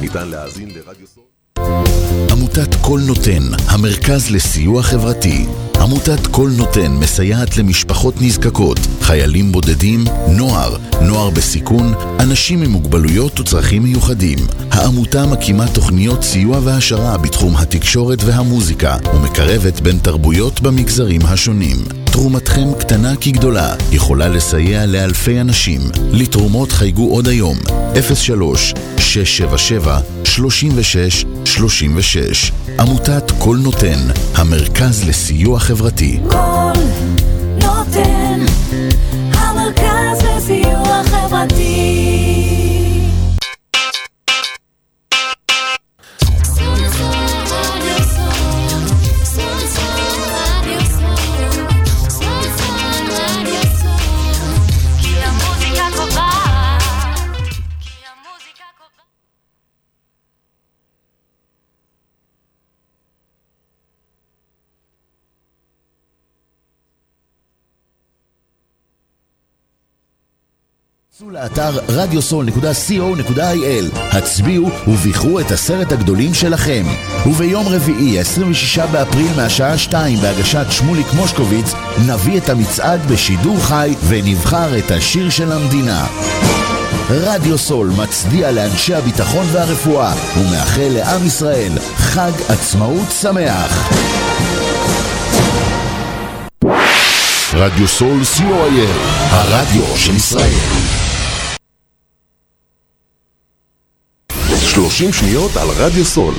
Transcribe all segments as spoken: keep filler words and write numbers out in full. ניתן להאזין לרדיו סול. עמותת כל נותן, המרכז לסיוע חברתי. עמותת כל נותן מסייעת למשפחות נזקקות, חיילים בודדים, נוער, נוער בסיכון, אנשים עם מוגבלויות וצרכים מיוחדים. העמותה מקימה תוכניות סיוע והשרה בתחום התקשורת והמוזיקה ומקרבת בין תרבויות במגזרים השונים. תרומתכם קטנה כגדולה יכולה לסייע לאלפי אנשים. לתרומות חייגו עוד היום אפס שלוש שש שבע שבע שלושים ושש שלושים ושש. עמותת כל נותן, המרכז לסיוע חברתי. כל נותן, המרכז לסיוע חברתי. צאו לאתר רדיו סול נקודה קו נקודה איי אל, הצביעו וביחרו את עשרת הגדולים שלכם. וביום רביעי, עשרים ושישה באפריל מהשעה שתיים בהגשת שמוליק מושקוביץ, נביא את המצעד בשידור חי ונבחר את השיר של המדינה. רדיו סול מצדיע לאנשי הביטחון והרפואה ומאחל לעם ישראל חג עצמאות שמח. רדיו סול סי או איי אל, הרדיו של ישראל. שלושים שניות על רדיו סול.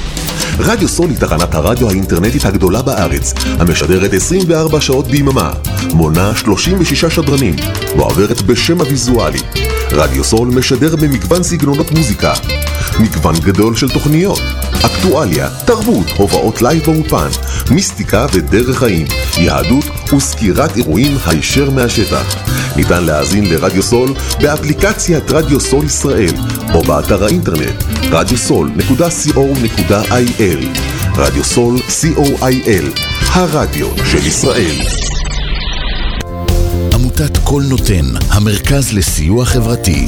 רדיו סול היא תחנת הרדיו האינטרנטית הגדולה בארץ, המשדרת עשרים וארבע שעות ביממה, מונה שלושים ושישה שדרנים, ועוברת בשם הוויזואלי. רדיו סול משדר במגוון סגנונות מוזיקה, מגוון גדול של תוכניות, אקטואליה, תרבות, הופעות לייב באופן, מיסטיקה ודרך חיים, יהדות וסקירת אירועים הישר מהשטח. ניתן להאזין לרדיו סול באפליקציית רדיו סול ישראל או באתר האינטרנט רדיו סול נקודה קו נקודה איי אל. רדיו סול סי או איי אל, הרדיו של ישראל. עמותת כל נותן, המרכז לסיוע חברתי.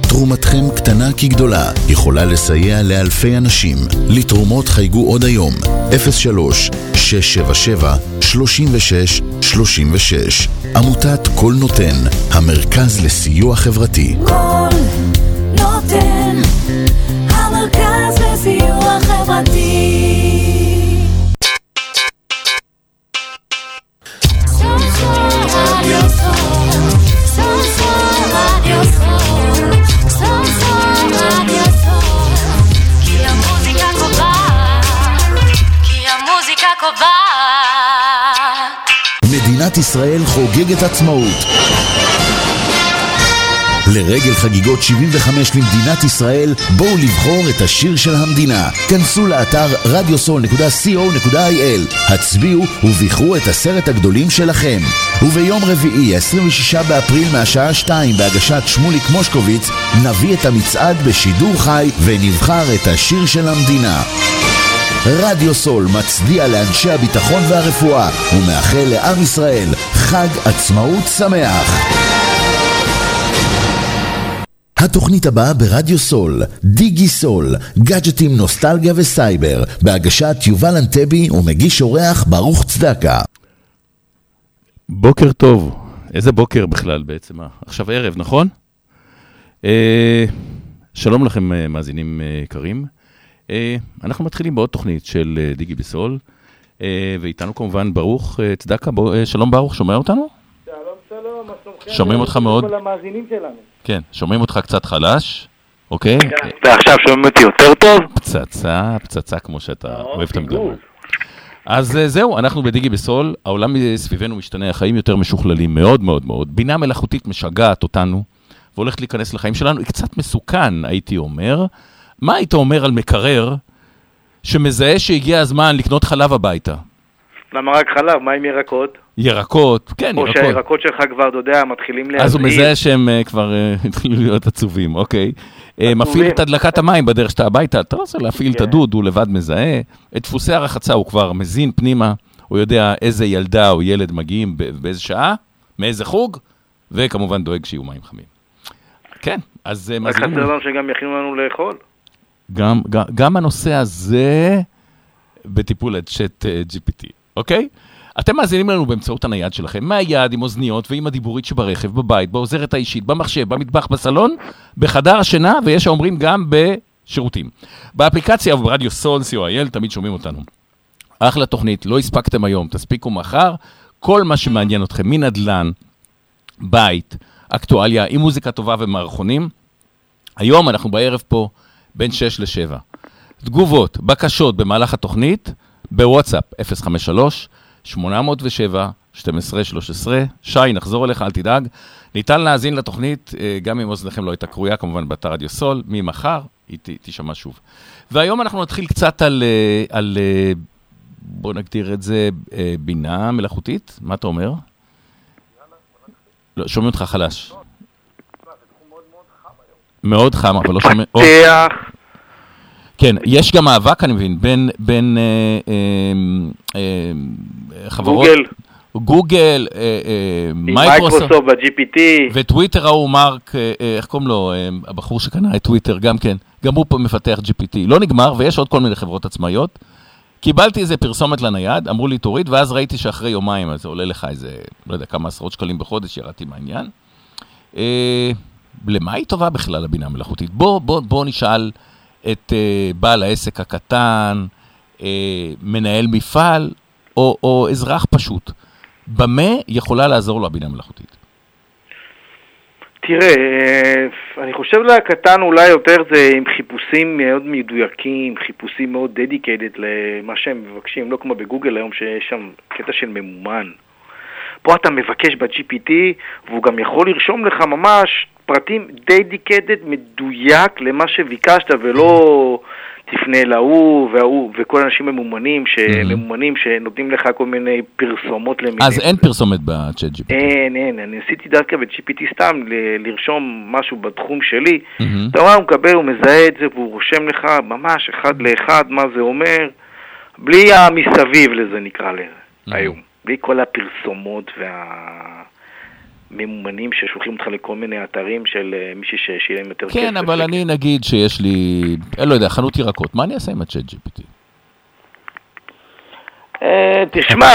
תרומתכם קטנה כגדולה יכולה לסייע לאלפי אנשים. לתרומות חייגו עוד היום אפס שלוש שש שבע שבע שלושים ושש שלושים ושש. עמותת כל נותן, המרכז לסיוע חברתי. כל נותן, המרכז לסיוע חברתי. מדינת ישראל חוגגת עצמאות. לרגל חגיגות שבעים וחמש למדינת ישראל, בואו לבחור את השיר של המדינה. כנסו לאתר רדיו סול נקודה קו נקודה איי אל, הצביעו ובחרו את עשרת הגדולים שלכם. וביום רביעי, עשרים ושישה באפריל מהשעה שתיים בהגשת שמוליק מושקוביץ, נביא את המצעד בשידור חי ונבחר את השיר של המדינה. רדיו סול מצדיע לאנשי הביטחון והרפואה ומאחל לעם ישראל חג עצמאות שמח. התוכנית הבאה ברדיו סול, דיגי סול, גאדג'טים, נוסטלגיה וסייבר, בהגשת יובל נתיבי ומגיש אורח ברוך צדקה. בוקר טוב. איזה בוקר בכלל בעצם? עכשיו ערב, נכון? אה, שלום לכם מאזינים יקרים. אנחנו מתחילים בעוד תוכנית של דיגי בסול, ואיתנו כמובן ברוך צדקה. שלום ברוך, שומע אותנו? שלום, שלום, מה שלומכם? שומעים אותך מאוד? כל המאזינים שלנו. כן, שומעים אותך קצת חלש, אוקיי? ועכשיו שומעים אותי יותר טוב? פצצה, פצצה כמו שאתה אוהב את המדבר. אז זהו, אנחנו בדיגי בסול, העולם סביבנו משתנה, החיים יותר משוכללים מאוד מאוד מאוד, בינה מלאכותית משגעת אותנו, והולכת להיכנס לחיים שלנו, היא קצת מסוכן, הייתי אומר. מה היית אומר על מקרר שמזהה שהגיע הזמן לקנות חלב הביתה? למה רק חלב? מה עם ירקות? ירקות, כן, ירקות. או שהירקות שלך כבר, אתה יודע, מתחילים להזעיל. אז הוא מזהה שהם כבר התחילו להיות עצובים, אוקיי. מפעיל את הדלקת המים בדרך שאתה הביתה, אתה רוצה להפעיל את הדוד, הוא לבד מזהה. את דפוסי הרחצה הוא כבר מזין פנימה, הוא יודע איזה ילדה או ילד מגיעים באיזה שעה, מאיזה חוג, וכמובן דואג שיהיו מים חמים. כן, אז מזהים. רק חסר לנו שגם יכינו לנו לאכול. גם, גם, גם הנושא הזה בטיפול את צ'אט ג'י פי טי, אוקיי? אתם מאזינים לנו באמצעות הנייד שלכם, מהיד עם אוזניות ועם הדיבורית שברכב, בבית, בעוזרת האישית, במחשב, במטבח, בסלון, בחדר השינה, ויש שאומרים גם בשירותים. באפליקציה וברדיו סול, סי או איי אל, תמיד שומעים אותנו. אחלה תוכנית, לא הספקתם היום, תספיקו מחר, כל מה שמעניין אתכם, מנדלן, בית, אקטואליה, עם מוזיקה טובה ומערכונים. היום אנחנו בערב פה, בין שש לשבע. תגובות, בקשות במהלך התוכנית, בוואטסאפ, אפס חמש שלוש שמונה אפס שבע שתים עשרה שלוש עשרה. שי, נחזור אליך, אל תדאג. ניתן להאזין לתוכנית, גם אם אוזניכם לא הייתה קרויה, כמובן באתר רדיו סול, ממחר היא תשמע שוב. והיום אנחנו נתחיל קצת על, על, בוא נגדיר את זה, בינה מלאכותית. מה אתה אומר? לא, שומעים אותך חלש. מאוד חם, אבל לא שומע... פתח! כן, יש גם מאבק, אני מבין, בין, בין אה, אה, אה, חברות... גוגל. גוגל, אה, אה, מייקרוסופט, מייקרוסופט ב-ג'י פי טי. וטוויטר ההוא, מרק, אה, איך קוראים לו, אה, הבחור שקנה את טוויטר, גם כן, גם הוא פה מפתח ג'י פי טי. לא נגמר, ויש עוד כל מיני חברות עצמאיות. קיבלתי איזה פרסומת לנייד, אמרו לי תוריד, ואז ראיתי שאחרי יומיים, אז זה עולה לך איזה, לא יודע, כמה עשרות שקלים בחודש, ירדתי מהעניין. אה... למה היא טובה בכלל הבינה המלאכותית? בוא, בוא, בוא נשאל את uh, בעל העסק הקטן, uh, מנהל מפעל, או, או אזרח פשוט. במה יכולה לעזור לו הבינה המלאכותית? תראה, אני חושב לקטן אולי יותר זה עם חיפושים מאוד מדויקים, חיפושים מאוד dedicated למה שהם מבקשים, לא כמו בגוגל היום שיש שם קטע של ממומן. פה אתה מבקש ב-ג'י פי טי, והוא גם יכול לרשום לך ממש פרטים dedicated, מדויק למה שביקשת, ולא תפנה להוא והוא, וכל האנשים ממומנים, שממומנים שנותנים לך כל מיני פרסומות למיני. אז אין פרסומת ב-צ'אט ג'י פי טי. אין, אין. אני עשיתי דווקא ב-ג'י פי טי סתם לרשום משהו בתחום שלי. אתה אומר, הוא מקבל, הוא מזהה את זה, והוא רושם לך ממש אחד לאחד מה זה אומר, בלי המסביב לזה נקרא לזה היום. בלי כל הפרסומות והממומנים ששולחים אותך לכל מיני אתרים של מישהי ששילם יותר כסף. כן, אבל אני נגיד שיש לי, לא יודע, חנות ירקות. מה אני אעשה עם הצ'אט ג'י פי טי? תשמע,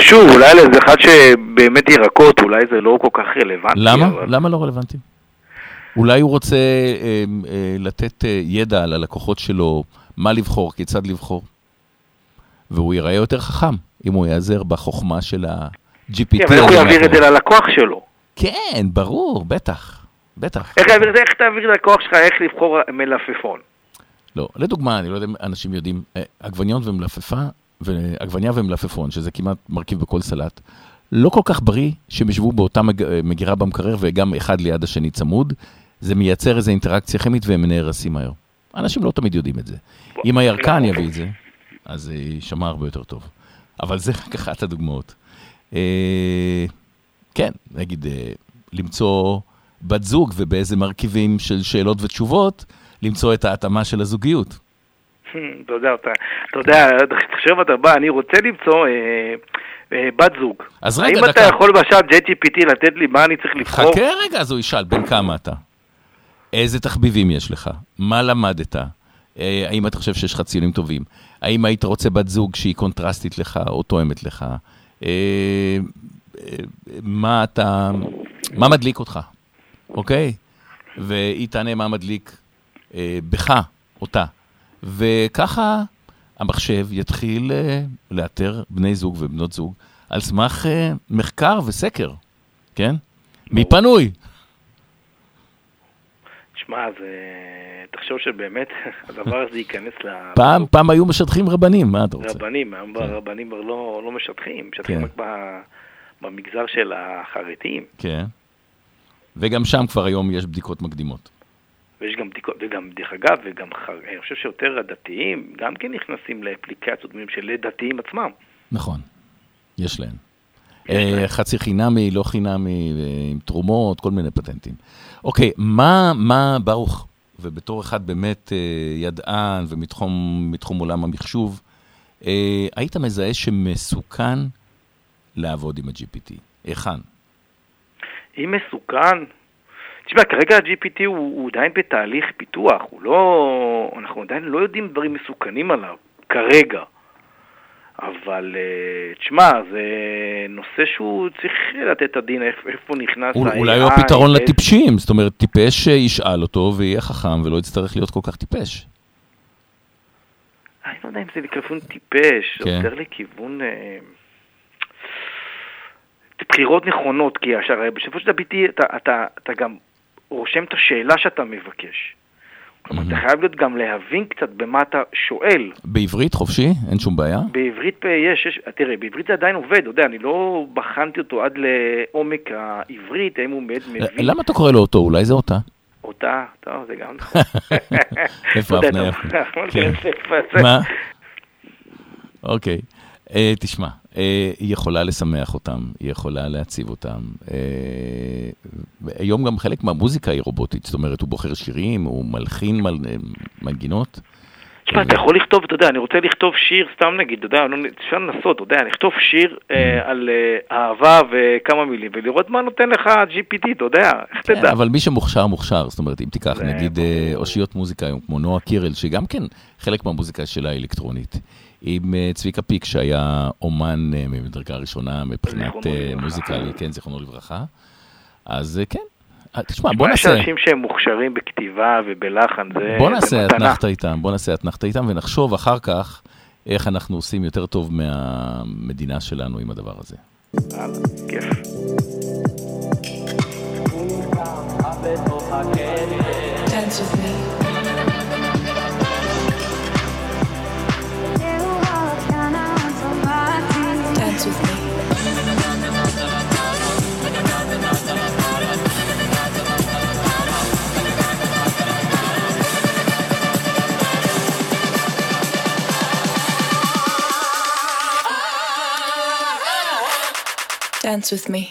שוב, אולי זה אחד שבאמת ירקות, אולי זה לא כל כך רלוונטי. למה? למה לא רלוונטי? אולי הוא רוצה לתת ידע על הלקוחות שלו, מה לבחור, כיצד לבחור, והוא ייראה יותר חכם. אם הוא יעזר בחוכמה של ה-ג'י פי טי. כן, אבל איך הוא יעביר את זה ללקוח שלו? כן, ברור, בטח, בטח. איך יעביר את זה, איך תעביר ללקוח שלך, איך לבחור מלפפון? לא, לדוגמה, אני לא יודע אם אנשים יודעים, עגבניות ומלפפה, עגבניה ומלפפון, שזה כמעט מרכיב בכל סלט, לא כל כך בריא שמשבו באותה מגירה במקרר, וגם אחד ליד השני צמוד, זה מייצר איזו אינטראקציה כימית, והם נהרסים היום. אנשים לא תמיד יודעים את זה. אם הירקן יביא את זה, אז זה יישמע הרבה יותר טוב. אבל זה רק אחת הדוגמאות. כן, נגיד, למצוא בת זוג ובאיזה מרכיבים של שאלות ותשובות, למצוא את ההתאמה של הזוגיות. אתה יודע, תחשב אתה בא, אני רוצה למצוא בת זוג. האם אתה יכול בשעת ג'י פי טי לתת לי מה אני צריך לבחור? חכה רגע, אז הוא ישאל, בן כמה אתה? איזה תחביבים יש לך? מה למדת? האם אתה חושב שיש לך ציונים טובים? האם היית רוצה בת זוג שהיא קונטרסטית לך או תואמת לך? מה אתה, מה מדליק אותך? אוקיי? והיא תענה מה מדליק בך, אותה. וככה המחשב יתחיל לאתר בני זוג ובנות זוג על סמך מחקר וסקר. כן? מפנוי. תשמע, זה... תחשוב שבאמת הדבר הזה ייכנס ל... פעם, פעם היו משטחים רבנים, מה אתה רוצה? רבנים, הרבנים לא משטחים, משטחים רק במגזר של החרדים. כן, וגם שם כבר היום יש בדיקות מקדימות. ויש גם בדיקות, וגם דרך אגב, וגם אני חושב שיותר הדתיים גם כן נכנסים לאפליקציות של דתיים עצמם. נכון, יש להן. חצי חינמי, לא חינמי, עם תרומות, כל מיני פטנטים. אוקיי, מה, מה ברוך, ובתור אחד באמת ידען ומתחום עולם המחשוב, היית מזהה שמסוכן לעבוד עם ה-ג'י פי טי? איכן? אם מסוכן... תשמע, כרגע ה-ג'י פי טי הוא, הוא עדיין בתהליך פיתוח, הוא לא... אנחנו עדיין לא יודעים דברים מסוכנים עליו, כרגע. אבל, תשמע, זה נושא שהוא צריך לתת את הדין, איפה נכנס... אולי הוא הפתרון לטיפשים, זאת אומרת, טיפש ישאל אותו ויהיה חכם ולא יצטרך להיות כל כך טיפש. אני לא יודע אם זה לכיוון טיפש, יותר לכיוון... בחירות נכונות, כי השאר, בשביל שאתה ביטי, אתה גם רושם את השאלה שאתה מבקש. כלומר, אתה חייב להיות גם להבין קצת במה אתה שואל. בעברית חופשי? אין שום בעיה? בעברית יש, יש, תראה, בעברית זה עדיין עובד, יודע, אני לא בחנתי אותו עד לעומק העברית, האם הוא באמת מבין. למה אתה קורא לו אותו? אולי זה אותה? אותה, טוב, זה גם נכון. איפה אבנה, איפה. אוקיי, תשמע. היא יכולה לשמח אותם, היא יכולה להציב אותם. היום גם חלק מהמוזיקה היא רובוטית, זאת אומרת, הוא בוחר שירים, הוא מלחין מנגינות. תשמע, אתה יכול לכתוב, אתה יודע, אני רוצה לכתוב שיר, סתם נגיד, אתה יודע, אפשר לנסות, אתה יודע, לכתוב שיר על אהבה וכמה מילים, ולראות מה נותן לך ג'י פי טי, אתה יודע, איך תדע. אבל מי שמוכשר, מוכשר, זאת אומרת, אם תיקח, נגיד, אושיות מוזיקה היום, כמו נועה קירל, שגם כן חלק מהמוזיקה שלה היא אלקטרונית. עם צביק הפיק, שהיה אומן ממדרגה הראשונה מבחינת מוזיקלי, כן, זיכרונו לברכה. אז כן, תשמע, בוא נעשה... יש אנשים שהם מוכשרים בכתיבה ובלחן, זה מתנה. בוא נעשה התנחת איתם, בוא נעשה התנחת איתם, ונחשוב אחר כך איך אנחנו עושים יותר טוב מהמדינה שלנו עם הדבר הזה. הלאה, כיף. Dance with me. Dance with me.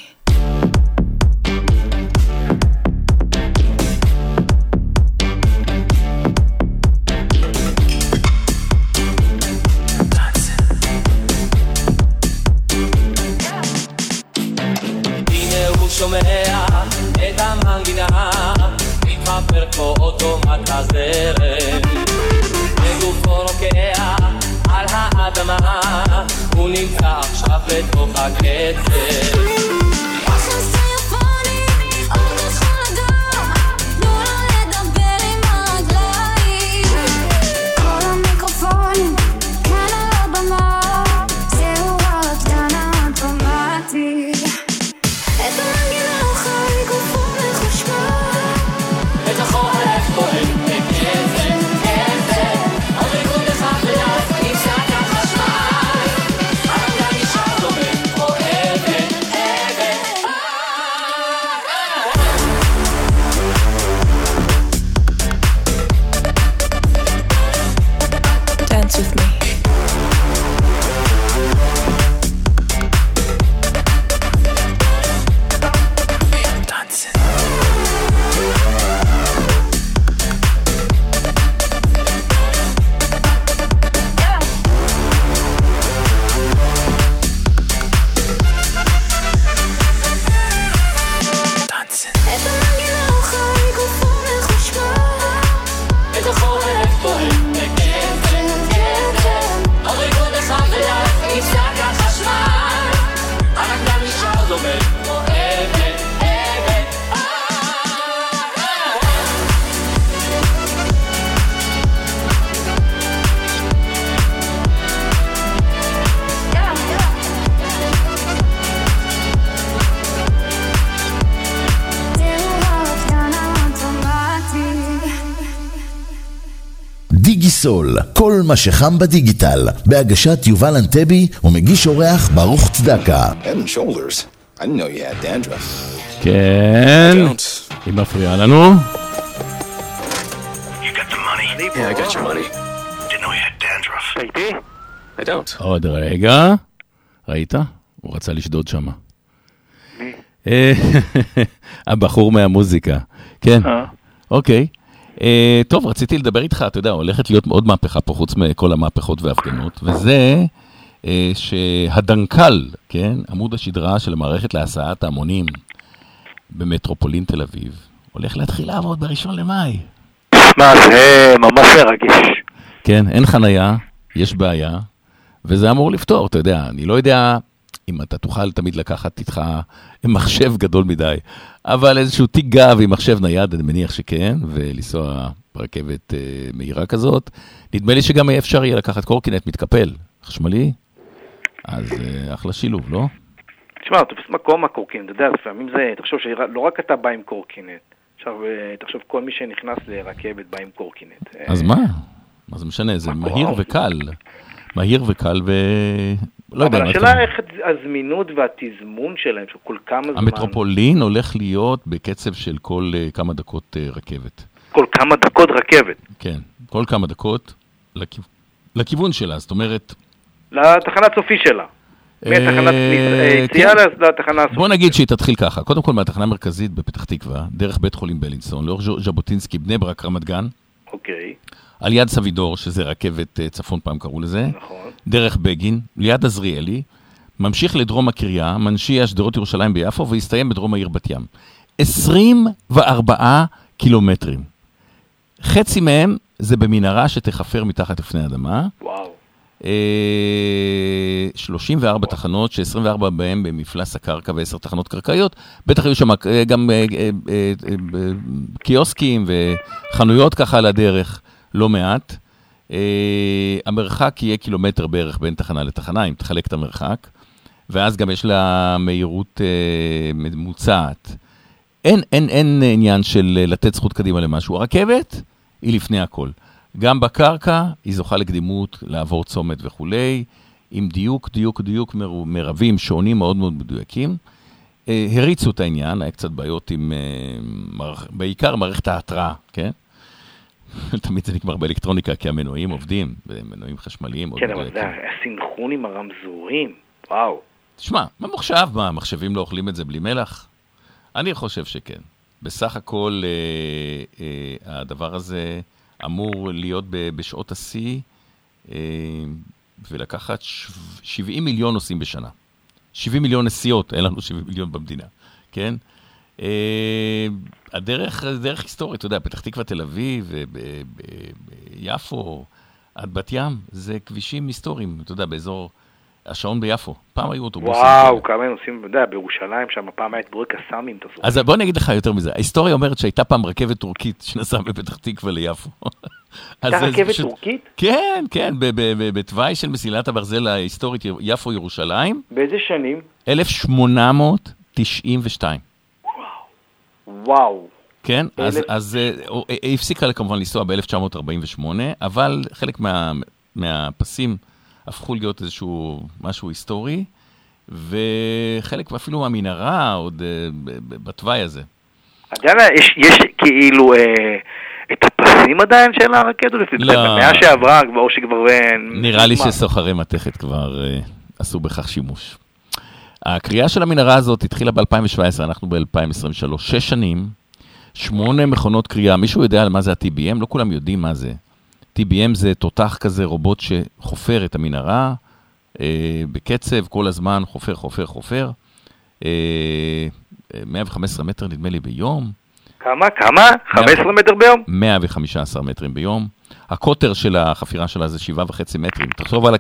סול, כל מה שחם בדיגיטל, בהגשת יובל נתיבי ומגיש אורח ברוך צדקה. כן, היא מפריעה לנו. עוד רגע, ראית? הוא רצה לשדוד שם. מי? הבחור מהמוזיקה. כן, אוקיי. טוב, רציתי לדבר איתך, אתה יודע, הולכת להיות עוד מהפכה פה, חוץ מכל המהפכות וההפגנות, וזה שהדנקל, כן, עמוד השדרה של המערכת להסעת ההמונים במטרופולין תל אביב, הולך להתחיל לעבוד בראשון למאי. מה, זה ממש מרגיש. כן, אין חנייה, יש בעיה, וזה אמור לפתור, אתה יודע, אני לא יודע אם אתה תוכל תמיד לקחת איתך מחשב גדול מדי, אבל איזשהו תיגב עם מחשב נייד, אני מניח שכן, ולנסוע ברכבת מהירה כזאת. נדמה לי שגם אפשר יהיה לקחת קורקינט מתקפל, חשמלי, אז אחלה שילוב, לא? תשמע, תופס מקום הקורקינט, אתה יודע, לפעמים זה, תחשוב שלא רק אתה בא עם קורקינט, עכשיו תחשוב כל מי שנכנס לרכבת בא עם קורקינט. אז מה? מה זה משנה? זה מהיר וקל. מהיר וקל ו... לא יודע. אבל השאלה איך הזמינות והתזמון שלהם, שכל כמה זמן... המטרופולין הולך להיות בקצב של כל כמה דקות רכבת. כל כמה דקות רכבת? כן, כל כמה דקות לכיוון שלה, זאת אומרת... לתחנת סופי שלה. מהתחנת יציאה לתחנה הסופית. בוא נגיד שהיא תתחיל ככה. קודם כל מהתחנה המרכזית בפתח תקווה, דרך בית חולים בלינסון, לאורך ז'בוטינסקי, בני ברק, רמת גן. אוקיי. על יד סבידור, שזה רכבת צפון פעם קראו לזה, נכון. דרך בגין, ליד עזריאלי, ממשיך לדרום הקריה, מנשיע שדרות ירושלים ביפו, והסתיים בדרום העיר בת ים. עשרים וארבעה קילומטרים. חצי מהם זה במנהרה שתחפר מתחת לפני אדמה. וואו. שלושים וארבע תחנות, ש-עשרים וארבע בהם במפלס הקרקע ו-עשר תחנות קרקעיות. בטח היו שם גם קיוסקים וחנויות ככה על הדרך. לא מעט. המרחק יהיה קילומטר בערך בין תחנה לתחנה, אם תחלק את המרחק, ואז גם יש לה מהירות ממוצעת. אין, אין, אין עניין של לתת זכות קדימה למשהו. הרכבת היא לפני הכל. גם בקרקע היא זוכה לקדימות, לעבור צומת וכולי, עם דיוק, דיוק, דיוק מרבים, שעונים מאוד מאוד מדויקים. הריצו את העניין, היה קצת בעיות עם, בעיקר מערכת ההתראה, כן? תמיד זה נגמר באלקטרוניקה, כי המנועים עובדים, מנועים חשמליים. כן, אבל זה הסינכרון עם הרמזורים, וואו. תשמע, מה מוחשב? מה, המחשבים לא אוכלים את זה בלי מלח? אני חושב שכן. בסך הכל, הדבר הזה אמור להיות בשעות השיא, ולקחת שבעים מיליון נוסעים בשנה. שבעים מיליון נסיעות, אין לנו שבעים מיליון במדינה, כן? הדרך, דרך היסטורית, אתה יודע, פתח תקווה תל אביב, ביפו, עד בת ים, זה כבישים היסטוריים, אתה יודע, באזור השעון ביפו. פעם היו אוטובוסים. וואו, כמה הם עושים, אתה יודע, בירושלים, שם פעם היית בורק הסמים. אז בוא נגיד לך יותר מזה, ההיסטוריה אומרת שהייתה פעם רכבת טורקית שנסעה בפתח תקווה ליפו. הייתה רכבת טורקית? כן, כן, בתוואי של מסילת הברזל ההיסטורית יפו ירושלים. באיזה שנים? אלף שמונה מאות תשעים ושתיים. וואו. כן, אז היא הפסיקה כמובן לנסוע ב-אלף תשע מאות ארבעים ושמונה, אבל חלק מהפסים הפכו להיות איזשהו משהו היסטורי, וחלק אפילו המנהרה עוד בתוואי הזה. עדיין יש כאילו את הפסים עדיין של הרכבת, במאה שעברה, או שכבר... נראה לי שסוחרי מתכת כבר עשו בכך שימוש. הקריאה של המנהרה הזאת התחילה ב-אלפיים שבע עשרה, אנחנו ב-אלפיים עשרים ושלוש, שש שנים, שמונה מכונות קריאה, מישהו יודע על מה זה ה-טי בי אם? לא כולם יודעים מה זה. טי בי אם זה תותח כזה, רובוט שחופר את המנהרה, אה, בקצב, כל הזמן חופר, חופר, חופר, אה, מאה וחמש עשרה מטר נדמה לי ביום. כמה? כמה? חמש עשרה מטר ביום? מאה וחמש עשרה מטרים ביום. הקוטר של החפירה שלה זה שבעה וחצי מטרים. תחשוב על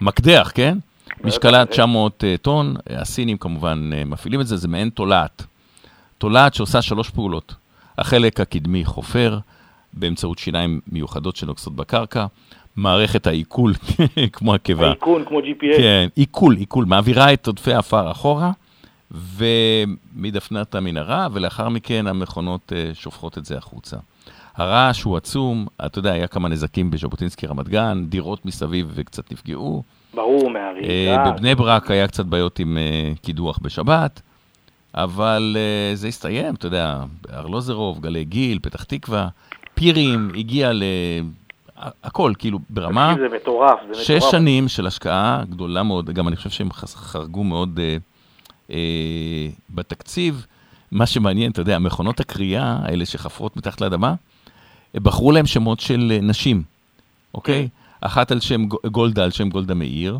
המקדח, כן? משקלה תשע מאות טון, הסינים כמובן מפעילים את זה, זה מעין תולעת. תולעת שעושה שלוש פעולות. החלק הקדמי חופר, באמצעות שיניים מיוחדות שנוקסות בקרקע, מערכת העיכול, כמו הקיבה. העיכול, כמו ג'י פי אס. כן, עיכול, עיכול, מעבירה את עודפי האפר אחורה, ומדפנת המנהרה, ולאחר מכן המכונות שופכות את זה החוצה. הרעש הוא עצום, אתה יודע, היה כמה נזקים בז'בוטינסקי רמת גן, דירות מסביב וקצת נפגעו, ברור, מהרידה. בבני ברק היה קצת בעיות עם קידוח בשבת, אבל זה הסתיים, אתה יודע, ארלוזרוב, גלי גיל, פתח תקווה, פירים, הגיע הכל, כאילו, ברמה... זה מטורף, זה מטורף. שש שנים של השקעה גדולה מאוד, גם אני חושב שהם חרגו מאוד אה, אה, בתקציב. מה שמעניין, אתה יודע, מכונות הקריאה, האלה שחפרות מתחת לאדמה, בחרו להם שמות של נשים, אוקיי? אחת על שם גולדה, על שם גולדה מאיר,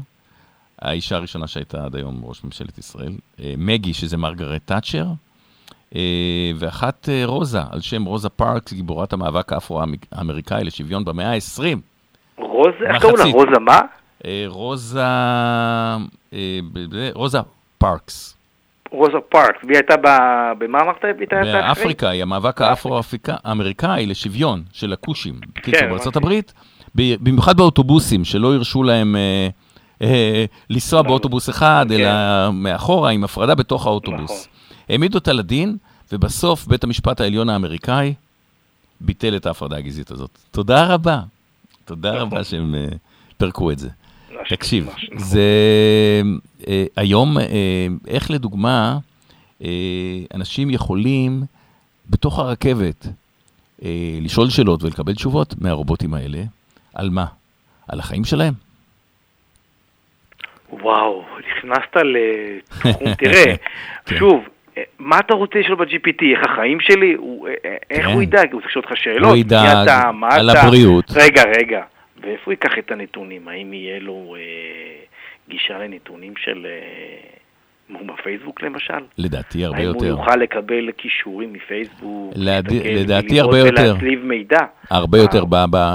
האישה הראשונה שהייתה עד היום ראש ממשלת ישראל, מגי, שזה מרגרט תאצ'ר, ואחת רוזה, על שם רוזה פארקס, גיבורת המאבק האפרו-אמריקאי לשוויון במאה ה-עשרים. רוזה? איך קראו לה? רוזה מה? רוזה... רוזה פארקס. רוזה פארקס, והיא הייתה במה אמרת? באפריקה, היא המאבק האפרו-אמריקאי לשוויון של הקושים. קיצור, בארצות הברית, במיוחד באוטובוסים, שלא הרשו להם... לנסוע באוטובוס אחד, אלא מאחורה, עם הפרדה בתוך האוטובוס. העמידו אותה לדין, ובסוף בית המשפט העליון האמריקאי ביטל את ההפרדה הגזעית הזאת. תודה רבה. תודה רבה שהם פרקו את זה. תקשיב, זה היום, איך לדוגמה, אנשים יכולים בתוך הרכבת לשאול שאלות ולקבל תשובות מהרובוטים האלה, על מה? על החיים שלהם. וואו, נכנסת לתחום, תראה, שוב, מה אתה רוצה לשאול ב-ג'י פי טי, איך החיים שלי, איך הוא ידאג, הוא תשאול אותך שאלות, הוא ידאג על הבריאות. רגע, רגע, ואיפה ייקח את הנתונים, האם יהיה לו גישה לנתונים של, בפייסבוק למשל? לדעתי הרבה יותר. האם הוא יוכל לקבל קישורים מפייסבוק? לדעתי הרבה יותר. ולהצליב מידע. הרבה יותר,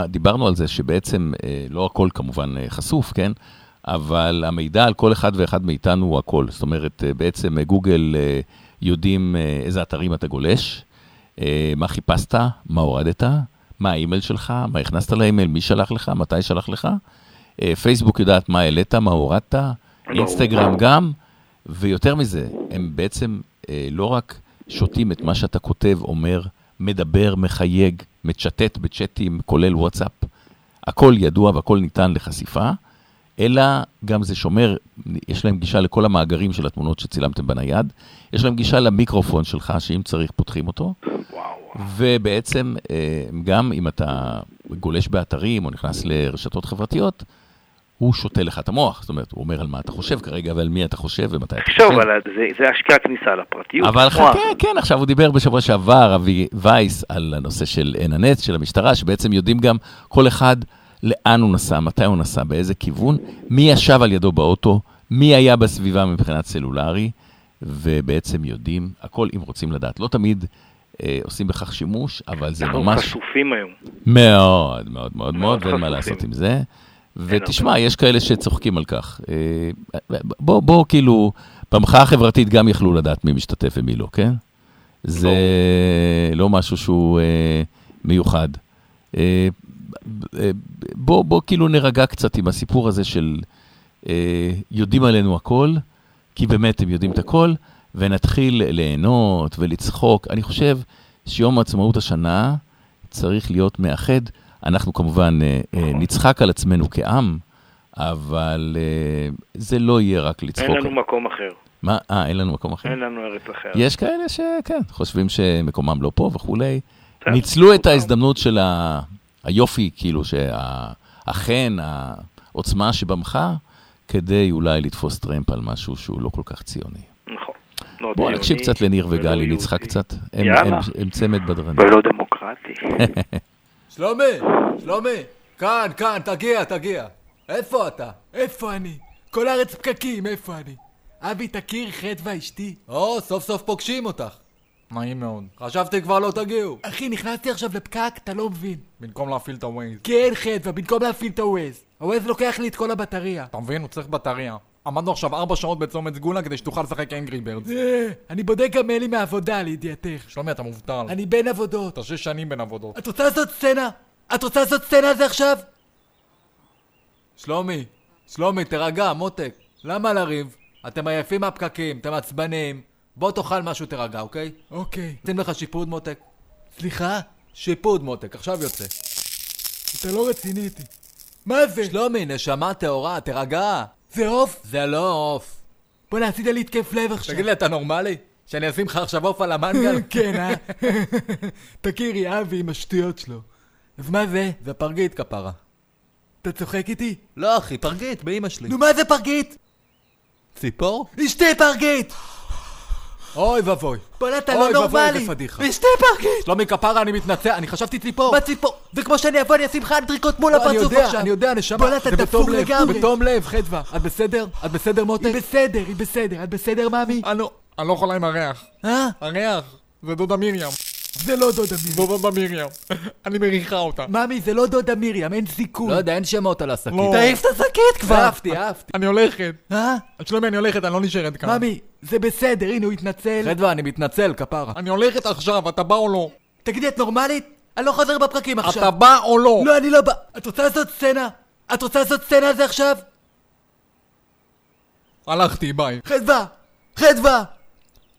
דיברנו על זה שבעצם, לא הכל כמובן חשוף, כן? אבל המידע על כל אחד ואחד מאיתנו הוא הכל. זאת אומרת, בעצם גוגל יודעים איזה אתרים אתה גולש, מה חיפשת, מה הורדת, מה האימייל שלך, מה הכנסת לאימייל, מי שלח לך, מתי שלח לך. פייסבוק יודעת מה העלית, מה הורדת, אינסטגרם גם, ויותר מזה, הם בעצם לא רק שותים את מה שאתה כותב, אומר, מדבר, מחייג, מצ'טט בצ'טים, כולל וואטסאפ. הכל ידוע והכל ניתן לחשיפה. אלא גם זה שומר, יש להם גישה לכל המאגרים של התמונות שצילמתם בנייד, יש להם גישה למיקרופון שלך, שאם צריך פותחים אותו, ובעצם גם אם אתה גולש באתרים או נכנס לרשתות חברתיות, הוא שותה לך את המוח, זאת אומרת, הוא אומר על מה אתה חושב כרגע, ועל מי אתה חושב ומתי אתה חושב. עכשיו, אבל זה השקעה כניסה לפרטיות. אבל חכה, כן, עכשיו הוא דיבר בשבוע שעבר, אבי וייס, על הנושא של אננץ, של המשטרה, שבעצם יודעים גם כל אחד, לאן הוא נסע, מתי הוא נסע, באיזה כיוון, מי ישב על ידו באוטו, מי היה בסביבה מבחינת סלולרי, ובעצם יודעים, הכל אם רוצים לדעת. לא תמיד אה, עושים בכך שימוש, אבל זה ממש... אנחנו חשופים היום. מאוד, מאוד, מאוד, מאוד, ואין מה לעשות עם זה. ותשמע, יש כאלה שצוחקים על כך. אה, בוא, בוא, כאילו, במחאה החברתית גם יכלו לדעת מי משתתף ומי לא, כן? זה לא משהו שהוא אה, מיוחד. אה, בוא, בוא כאילו נרגע קצת עם הסיפור הזה של אה, יודעים עלינו הכל, כי באמת הם יודעים את הכל, ונתחיל ליהנות ולצחוק. אני חושב שיום עצמאות השנה צריך להיות מאחד. אנחנו כמובן אה, אה, נצחק על עצמנו כעם, אבל אה, זה לא יהיה רק לצחוק. אין לנו מקום אחר. מה? אה, אין לנו מקום אחר? אין לנו ארץ אחר. יש כאלה שכן, חושבים שמקומם לא פה וכולי. ניצלו את ההזדמנות של ה... היופי, כאילו, שהחן, העוצמה שבמך, כדי אולי לתפוס טרמפ על משהו שהוא לא כל כך ציוני. נכון. בואו נקשיב קצת לניר וגלי, נצחק קצת. הם צמד בדרני. ולא דמוקרטי. שלומי, שלומי, כאן, כאן, תגיע, תגיע. איפה אתה? איפה אני? כל הארץ פקקים, איפה אני? אבי, תכיר חדווה אשתי. או, סוף סוף פוגשים אותך. נעים מאוד. חשבתי כבר לא תגיעו. אחי, נכנסתי עכשיו לפקק, אתה לא מבין. במקום להפעיל את הווייז. כן, חדווה, במקום להפעיל את הווייז. הווייז לוקח לי את כל הבטריה. אתה מבין, הוא צריך בטריה. עמדנו עכשיו ארבע שעות בצומת סגולה כדי שתוכל לשחק אנגרי ברדס. אני בודק גם אלי מהעבודה, לידיעתך. שלומי, אתה מובטל. אני בין עבודות. אתה שש שנים בין עבודות. את רוצה לעשות סצנה? את רוצה לעשות סצנה זה עכשיו? שלומי, שלומי, תרגע, מותק. למה לריב? אתם עייפים מהפקקים, אתם עצבנים. בוא תאכל משהו, תרגע, אוקיי? אוקיי. ניתן לך שיפוד, מותק. סליחה? שיפוד, מותק, עכשיו יוצא. אתה לא רציני איתי. מה זה? שלומי, נשמה תאורה, תרגע. זה אוף? זה לא אוף. בוא נעשית לי התקף לב עכשיו. תגיד לי, אתה נורמלי? שאני אשים לך עכשיו אוף על המנגל? כן, אה? תכירי, אבי עם השטויות שלו. אז מה זה? זה פרגית כפרה. אתה צוחק איתי? לא אחי, פרגית, באמא שלי. נו מה זה פרגית? ציפור? אשתי פרגית! אוי ואבוי. בוא'נה, אתה לא נורמלי. אשתי פרגית! שלומי כפרה, אני מתנצל, אני חשבתי ציפור. מה ציפור? וכמו שאני אבוא, אני אשים לך דריקות מול הפרצוף עכשיו. אני יודע, אני יודע, בוא'נה, אתה דפוק לגמרי. בתום לב, חדווה. את בסדר? את בסדר מוטה? היא בסדר, היא בסדר. את בסדר, מאמי? אני לא יכולה עם הריח. אה? הריח. זה דודה מיריאם. זה לא דודה מיריאם. דודה מיריאם. אני מריחה אותה. מאמי, זה לא דודה מיריאם, אין סיכוי. לא יודע, אין שמות על השקית. תעיף את השקית כבר. אהבתי, אהבתי. אני הולכת. אה? את שלומי, אני הולכת, אני לא נשארת כאן. מאמי, זה בסדר, הנה הוא התנצל. חדווה, אני מתנצל, כפרה. אני הולכת עכשיו, אתה בא או לא? תגידי, את נורמלית? אני לא חוזר בפרקים עכשיו. אתה בא או לא? לא, אני לא בא. את רוצה לעשות סצנה? את רוצה לעשות סצנה על זה עכשיו? הלכתי, ביי. חדווה, חדווה.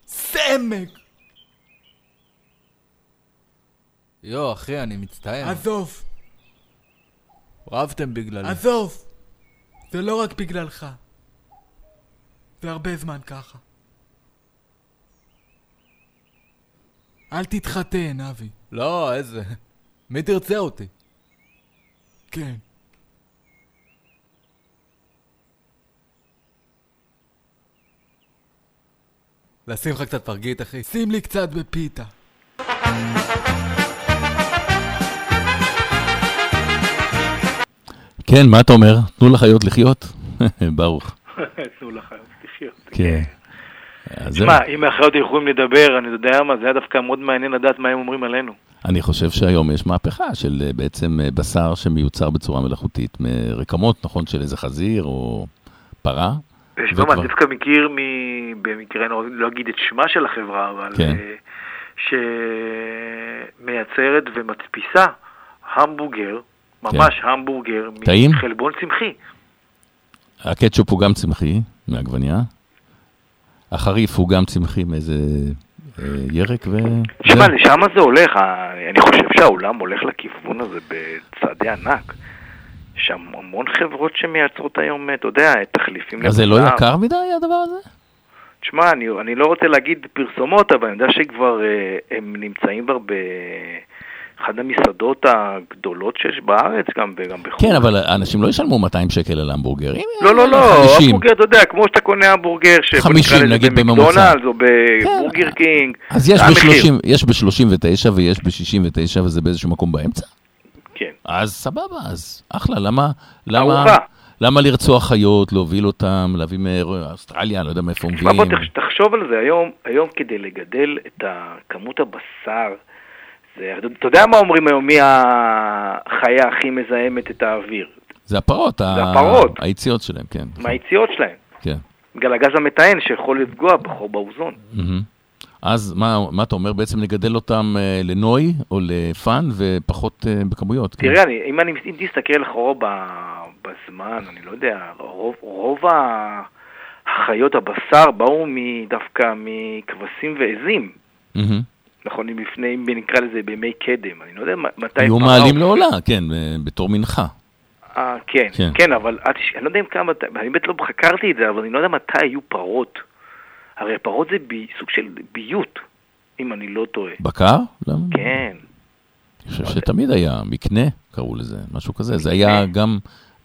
סמק. יו אחי, אני מצטער. עזוב. אוהבתם בגללי. עזוב. זה לא רק בגללך. זה הרבה זמן ככה. אל תתחתן, אבי. לא, איזה. מי תרצה אותי? כן. לשים לך קצת פרגית, אחי. שים לי קצת בפיתה. כן, מה אתה אומר? תנו לחיות לחיות? ברוך. תנו לחיות לחיות. כן. מה, אם החיות יכולים לדבר, אני יודע מה, זה היה דווקא מאוד מעניין לדעת מה הם אומרים עלינו. אני חושב שהיום יש מהפכה של בעצם בשר שמיוצר בצורה מלאכותית מרקמות, נכון, של איזה חזיר או פרה. שלמה, אני דווקא מכיר, במקרה, אני לא אגיד את שמה של החברה, אבל שמייצרת ומדפיסה המבורגר, ממש המבורגר מחלבון צמחי. הקטשופ הוא גם צמחי, מעגבניה. החריף הוא גם צמחי מאיזה ירק ו... תשמע, לשם זה הולך, אני חושב שהעולם הולך לכיוון הזה בצעדי ענק. יש המון חברות שמייצרות היום, אתה יודע, תחליפים... אז זה לא יקר מדי הדבר הזה? תשמע, אני, אני לא רוצה להגיד פרסומות, אבל אני יודע שכבר הם נמצאים כבר ב... אחת המסעדות הגדולות שיש בארץ, גם בחוק. כן, אבל האנשים לא ישלמו מאתיים שקל על המבורגר. לא, לא, לא, המבורגר, אתה יודע, כמו שאתה קונה המבורגר, חמישים, נגיד בממוצע. או בבורגר קינג. אז יש ב-שלושים ותשע ויש ב-שישים ותשע, וזה באיזשהו מקום באמצע? כן. אז סבבה, אז אחלה, למה... ארוחה. למה לרצוח חיות, להוביל אותם, להביא מאוסטרליה, לא יודע מאיפה מביאים. תחשוב על זה, היום כדי לגדל את כמות הבשר, אתה יודע מה אומרים היום, מי החיה הכי מזהמת את האוויר? זה הפרות, היציאות שלהם, כן. מהיציאות שלהם. כן. בגלל הגז המטען שיכול לפגוע בחור באוזון. אז מה אתה אומר בעצם, לגדל אותם לנוי או לפן ופחות בכמויות? תראה, אם תסתכל אחורה בזמן, אני לא יודע, רוב החיות הבשר באו דווקא מכבשים ועזים. אהם. נכון, אם לפני, אם נקרא לזה בימי קדם, אני לא יודע מתי... היו מעלים לעולה, כן, בתור מנחה. אה, כן, כן, אבל אני לא יודע אם כמה, אני באמת לא חקרתי את זה, אבל אני לא יודע מתי היו פרות. הרי פרות זה סוג של ביות, אם אני לא טועה. בקר? כן. אני חושב שתמיד היה מקנה, קראו לזה, משהו כזה. זה היה גם...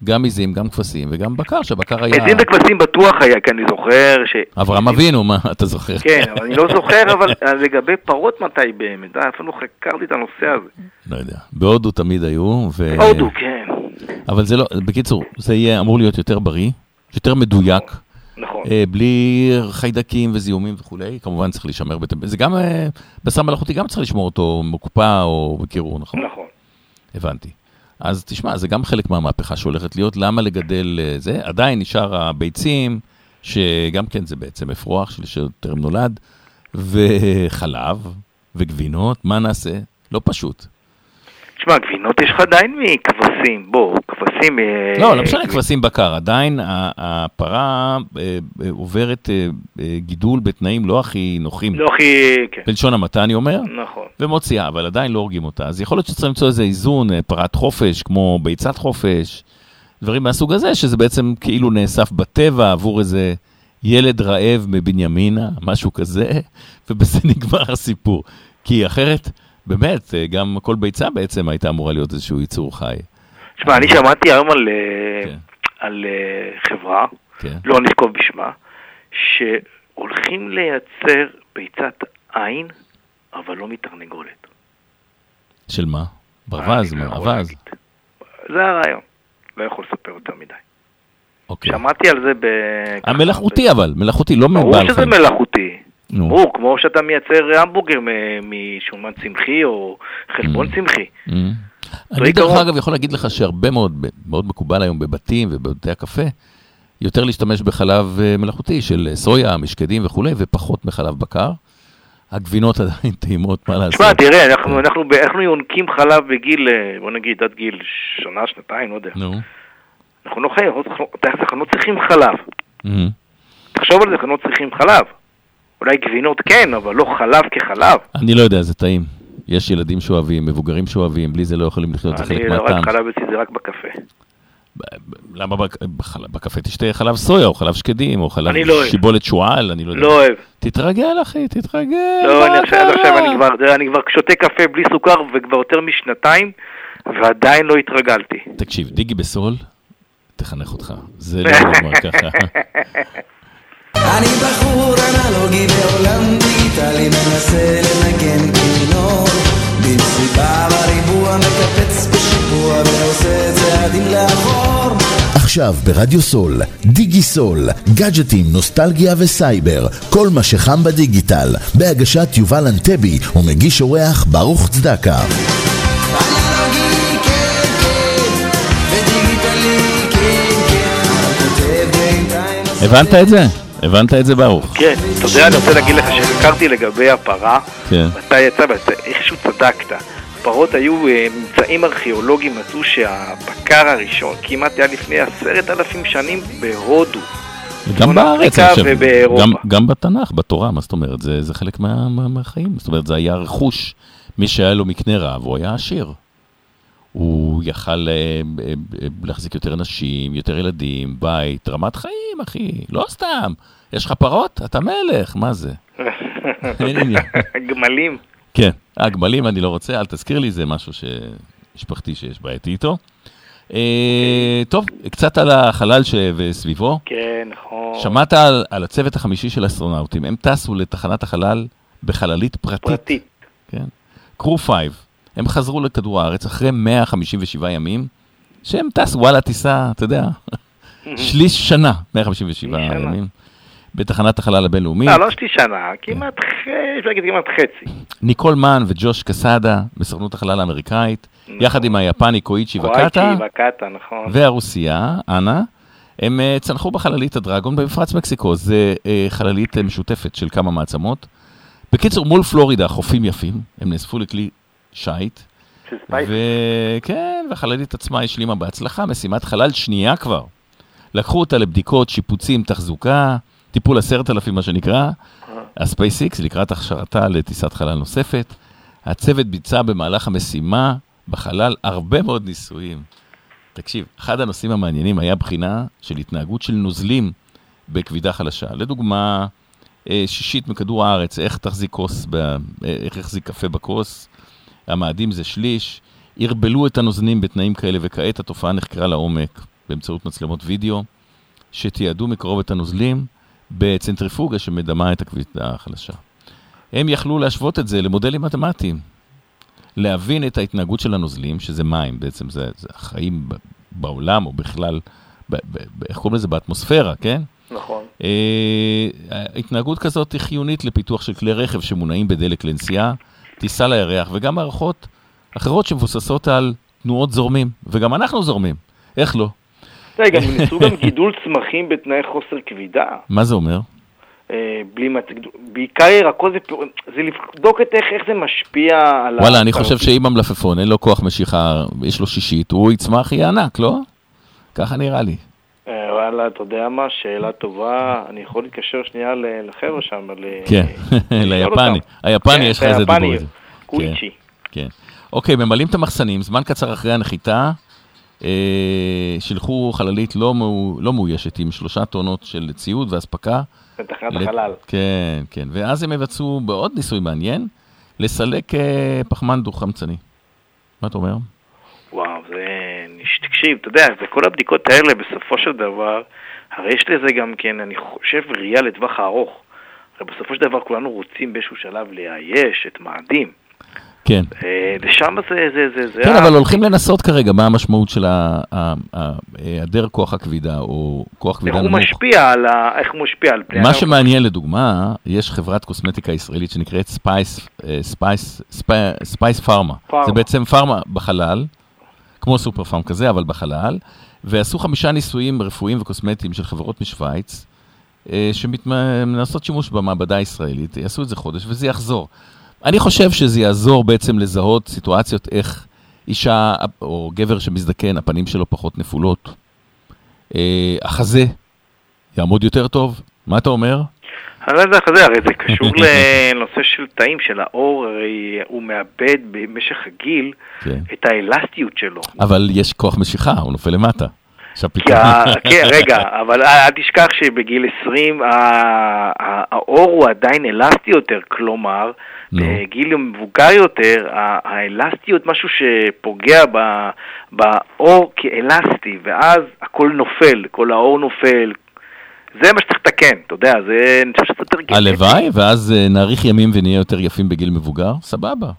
גם עזים, גם כבשים, וגם בקר, שבקר היה... עזים וכבשים בטוח היה, כי אני זוכר ש... אברהם אבינו, מה אתה זוכר? כן, אבל אני לא זוכר, אבל לגבי פרות מתי באמת, אפילו חקרתי את הנושא הזה. לא יודע, בהודו תמיד היו, ו... בהודו, כן. אבל זה לא, בקיצור, זה יהיה אמור להיות יותר בריא, יותר מדויק, נכון. בלי חיידקים וזיהומים וכו', כמובן צריך לשמר, זה גם, בשר מלאכותי גם צריך לשמור אותו מקופה או בקירור, נכון? נכון. הבנתי. אז תשמע, זה גם חלק מהמהפכה שהולכת להיות, למה לגדל זה? עדיין נשאר הביצים, שגם כן זה בעצם אפרוח של שטרם נולד, וחלב, וגבינות, מה נעשה? לא פשוט. תשמע, גבינות יש לך עדיין מכבשים, בוא, כבשים... לא, לא משנה כבשים בקר, עדיין הפרה עוברת גידול בתנאים לא הכי נוחים. לא הכי, כן. בלשון המעטה, אני אומר. נכון. ומוציאה, אבל עדיין לא הורגים אותה. אז יכול להיות שצריך למצוא איזה איזון, פרת חופש, כמו ביצת חופש, דברים מהסוג הזה, שזה בעצם כאילו נאסף בטבע עבור איזה ילד רעב מבנימינה, משהו כזה, ובזה נגמר הסיפור. כי אחרת... באמת, גם כל ביצה בעצם הייתה אמורה להיות איזשהו ייצור חי. תשמע, אני שמעתי היום על חברה, לא נזכור בשמה, שהולכים לייצר ביצת עין, אבל לא מתרנגולת. של מה? ברווז, מרווז. זה הרעיון. לא יכול לספר יותר מדי. שמעתי על זה ב... המלאכותי אבל, מלאכותי, לא מבעל חיים. ברור שזה מלאכותי. ברור, כמו שאתה מייצר המבורגר משומן צמחי או חלבון צמחי. אני דרך אגב יכול להגיד לך שהרבה מאוד, מאוד מקובל היום בבתים ובבתי הקפה, יותר להשתמש בחלב מלאכותי של סויה, משקדים וכו', ופחות מחלב בקר. הגבינות עדיין טעימות, מה לעשות? תשמע, תראה, אנחנו יונקים חלב בגיל, בוא נגיד, עד גיל שנה, שנתיים, לא יודע. אנחנו לא חייבים, אנחנו לא צריכים חלב. תחשוב על זה, אנחנו לא צריכים חלב. אולי גבינות כן, אבל לא חלב כחלב. אני לא יודע, זה טעים. יש ילדים שאוהבים, מבוגרים שאוהבים, בלי זה לא יכולים לחיות, זה חלק מהטעם. אני רק חלב אצלי, זה רק בקפה. למה בקפה? תשתה חלב סויה, או חלב שקדים, או חלב שיבולת שועל, אני לא יודע. לא אוהב. תתרגל, אחי, תתרגל. לא, אני עכשיו, אני כבר שותה קפה בלי סוכר, וכבר יותר משנתיים, ועדיין לא התרגלתי. תקשיב, דיגי בסול, תחנך אותך. זה לא אומר ככה. אני בחור אנלוגי בעולם דיגיטלי, מנסה לנגן כינור במסיבה בריבוע, מקפץ בשיפוע ועושה את צעדים לעבור. עכשיו ברדיו סול, דיגי סול, גאדג'טים, נוסטלגיה וסייבר, כל מה שחם בדיגיטל, בהגשת יובל נתיבי ומגיש אורח ברוך צדקה. אנלוגי כן כן ודיגיטלי כן כן. הבנת את זה? הבנת את זה ברוך. כן, אתה יודע, אני רוצה להגיד לך שהכרתי לגבי הפרה, ואתה יצא, ואיכשהו צדקת. הפרות היו ממצאים ארכיאולוגיים, מצאו שהבקר הראשון כמעט היה לפני עשרת אלפים שנים בהודו. גם בארץ, גם בתנ"ך, בתורה, מה זאת אומרת? זה חלק מהחיים, זאת אומרת, זה היה רכוש, מי שהיה לו מקנה רב, הוא היה עשיר. הוא יכל להחזיק יותר אנשים, יותר ילדים, בית, רמת חיים, אחי. לא סתם. יש לך פרות? אתה מלך. מה זה? גמלים. כן. הגמלים אני לא רוצה. אל תזכיר לי, זה משהו שמשפחתי שיש בעייתי איתו. טוב, קצת על החלל שסביבו. כן, נכון. שמעת על הצוות החמישי של אסטרונאוטים. הם טסו לתחנת החלל בחללית פרטית. פרטית. כן. קרו פייב. הם חזרו לכדור הארץ אחרי מאה חמישים ושבעה ימים, שהם טסו, וואלה, טיסה, אתה יודע, שליש שנה, מאה חמישים ושבעה ימים, בתחנת החלל הבינלאומית. לא, לא שליש שנה, כמעט חצי. ניקול מן וג'וש קסאדה, בסוכנות החלל האמריקאית, יחד עם היפני קויצ'י וקאטה, והרוסיה, אנה, הם צנחו בחללית הדרגון במפרץ מקסיקו, זה חללית משותפת של כמה מעצמות. בקיצור, מול פלורידה, חופים יפים, הם נאספו לכלי שייט, וכן, והחללית עצמה השלימה בהצלחה, משימת חלל שנייה כבר. לקחו אותה לבדיקות, שיפוצים, תחזוקה, טיפול עשרת אלפים, מה שנקרא, הספייסיקס, לקראת הכשרתה לטיסת חלל נוספת. הצוות ביצע במהלך המשימה בחלל הרבה מאוד ניסויים. תקשיב, אחד הנושאים המעניינים היה בחינה של התנהגות של נוזלים בכבידה חלשה. לדוגמה, שישית מכדור הארץ, איך תחזיק כוס, איך יחזיק קפה בקוס, המאדים זה שליש, הרבלו את הנוזנים בתנאים כאלה, וכעת התופעה נחקרה לעומק באמצעות מצלמות וידאו, שתיעדו מקרוב את הנוזלים בצנטריפוגה שמדמה את הכבידה החלשה. הם יכלו להשוות את זה למודלים מתמטיים, להבין את ההתנהגות של הנוזלים, שזה מים בעצם, זה, זה החיים בעולם או בכלל, ב, ב, איך קוראים לזה? באטמוספירה, כן? נכון. ההתנהגות כזאת היא חיונית לפיתוח של כלי רכב שמונעים בדלק לנסיעה, טיסה לירח, וגם מערכות אחרות שמבוססות על תנועות זורמים, וגם אנחנו זורמים. איך לא? רגע, ניסו גם גידול צמחים בתנאי חוסר כבידה. מה זה אומר? בעיקר ירקות, זה לבדוק איך זה משפיע על... וואלה, אני חושב שאם המלפפון, אין לו כוח משיכה, יש לו שישית, הוא יצמח, יהיה ענק, לא? ככה נראה לי. וואלה, אתה יודע מה? שאלה טובה, אני יכול להתקשר שנייה לחבר'ה שם. כן, ליפני. היפני יש לך איזה דיבור איזה. קויצ'י. כן. אוקיי, ממלאים את המחסנים, זמן קצר אחרי הנחיתה, שלחו חללית לא מאוישת עם שלושה טונות של ציוד והספקה. לתחנת החלל. כן, כן. ואז הם מבצעו בעוד ניסוי מעניין, לסלק פחמן דו-חמצני. מה אתה אומר? וואו, זה... תקשיב, אתה יודע, זה כל הבדיקות האלה בסופו של דבר, הרי יש לזה גם כן, אני חושב, ראייה לטווח הארוך. הרי בסופו של דבר כולנו רוצים באיזשהו שלב להייש את מאדים. כן. לשם זה, זה, זה, זה... כן, אבל הולכים לנסות כרגע מה המשמעות של היעדר כוח הכבידה, או כוח כבידה נמוך. איך הוא משפיע על פני... מה שמעניין לדוגמה, יש חברת קוסמטיקה ישראלית שנקראת Space Pharma. זה בעצם פארמה בחלל, כמו סופר פארם כזה, אבל בחלל, ועשו חמישה ניסויים רפואיים וקוסמטיים של חברות משוויץ, שמנסות שימוש במעבדה הישראלית, יעשו את זה חודש, וזה יחזור. אני חושב שזה יעזור בעצם לזהות סיטואציות איך אישה או גבר שמזדקן, הפנים שלו פחות נפולות. החזה יעמוד יותר טוב. מה אתה אומר? אני לא יודע החזה, הרי זה קשור לנושא של תאים של האור, הרי הוא מאבד במשך הגיל את האלסטיות שלו. אבל יש כוח משיכה, הוא נופל למטה. כן, רגע, אבל אל תשכח שבגיל עשרים האור הוא עדיין אלסטי יותר, כלומר, בגיל מבוגר יותר, האלסטיות משהו שפוגע באור כאלסטי, ואז הכל נופל, כל האור נופל, זה מה שצריך לתקן, אתה יודע, זה נשאר שאתה תרגיל. הלוואי, ואז נאריך ימים ונהיה יותר יפים בגיל מבוגר, סבבה.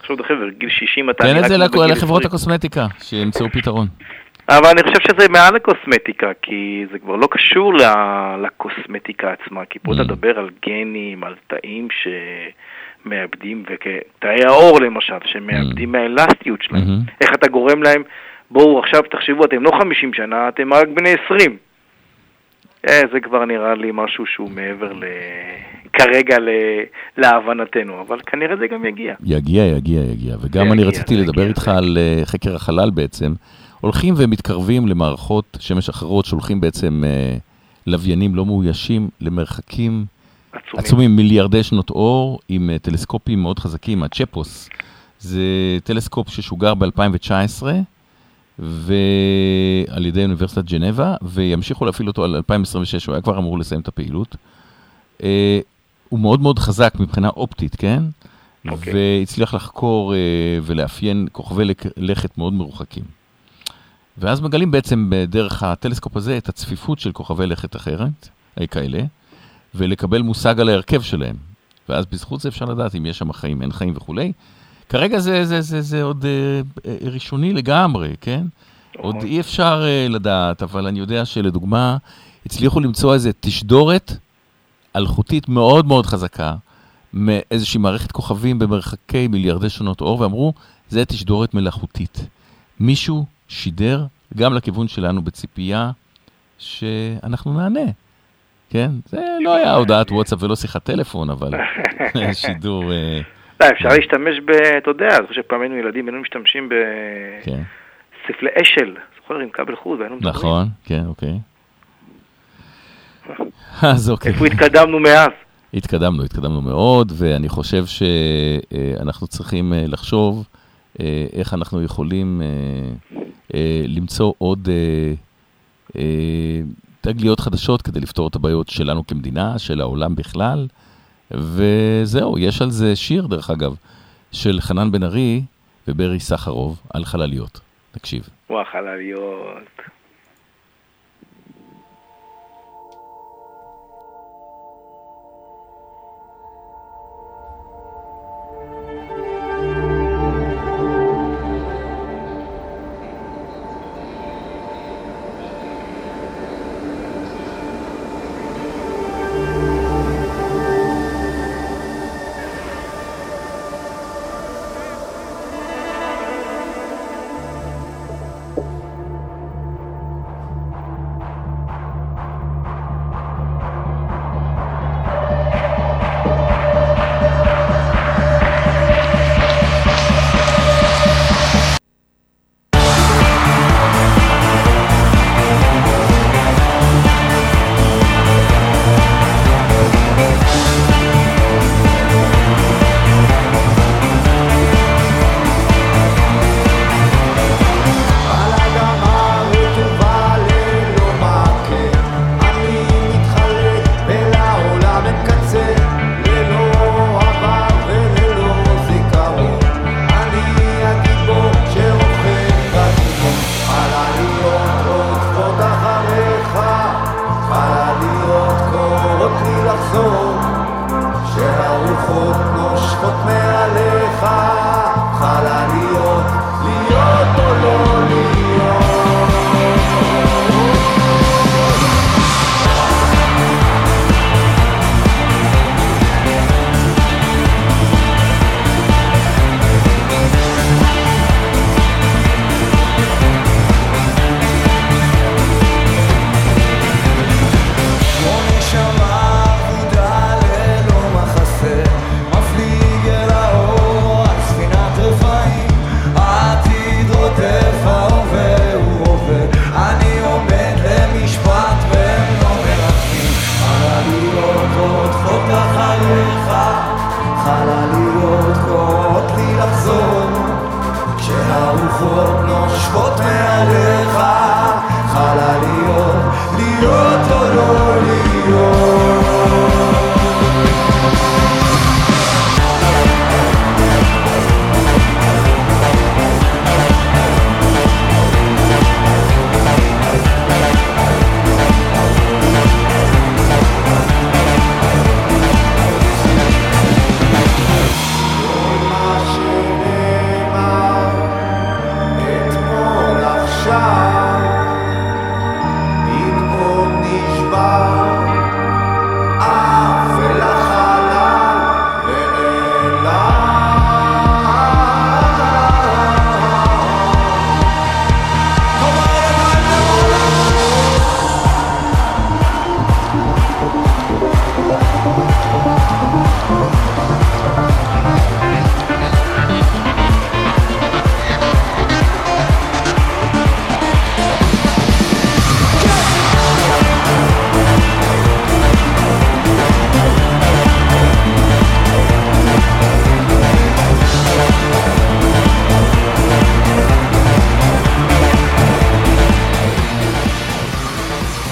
עכשיו דחבר, גיל שישים, אתה... תן את זה לחברות הקוסמטיקה, שימצאו פתרון. אבל אני חושב שזה מעל הקוסמטיקה, כי זה כבר לא קשור לקוסמטיקה עצמה, כי פה תדבר על גנים, על תאים שמאבדים, תאי האור למשל, שמאבדים מהאלסטיות שלהם. איך אתה גורם להם, בואו עכשיו תחשבו, אתם לא חמישים שנה, אתם רק בני עשרים. זה כבר נראה לי משהו שהוא מעבר כרגע להבנתנו, אבל כנראה זה גם יגיע. יגיע, יגיע, יגיע. וגם אני רציתי לדבר איתך על חקר החלל בעצם, הולכים ומתקרבים למערכות שמש אחרות, שהולכים בעצם אה, לוויינים לא מאוישים למרחקים עצומים. עצומים, מיליארדי שנות אור, עם אה, טלסקופים מאוד חזקים, הצ'פוס. זה טלסקופ ששוגר ב-אלפיים תשע עשרה, ועל ידי אוניברסיטת ג'נבה, וימשיכו להפעיל אותו על אלפיים עשרים ושש, הוא היה כבר אמור לסיים את הפעילות. אה, הוא מאוד מאוד חזק מבחינה אופטית, כן? Okay. והצליח לחקור אה, ולאפיין כוכבי לכת מאוד מרוחקים. ואז מגלים בעצם בדרך הטלסקופ הזה את הצפיפות של כוכבי לכת אחרת, כאלה, ולקבל מושג על ההרכב שלהם. ואז בזכות זה אפשר לדעת אם יש שם חיים, אין חיים וכו'. כרגע זה, זה, זה, זה עוד ראשוני לגמרי, כן? עוד אי אפשר לדעת, אבל אני יודע שלדוגמה, הצליחו למצוא איזו תשדורת אלחוטית מאוד מאוד חזקה, מאיזושהי מערכת כוכבים במרחקי מיליארדי שנות אור, ואמרו, זה תשדורת מלאכותית. מישהו שידר גם לכיוון שלנו בציפייה שאנחנו נענה. כן? זה לא היה הודעת וואטסאפ ולא שיחת טלפון, אבל שידור... לא, אפשר להשתמש ב... אתה יודע, אני חושב פעמנו ילדים, היינו משתמשים בספלי אשל, זוכר עם קבל חוץ, והיינו מדברים. נכון, כן, אוקיי. אז אוקיי. איפה התקדמנו מאז? התקדמנו, התקדמנו מאוד, ואני חושב שאנחנו צריכים לחשוב איך אנחנו יכולים למצוא עוד תגליות חדשות כדי לפתור את הבעיות שלנו כמדינה, של העולם בכלל, וזהו, יש על זה שיר, דרך אגב, של חנן בן ארי וברי סחרוב על חלליות. תקשיב. וואה, חלליות.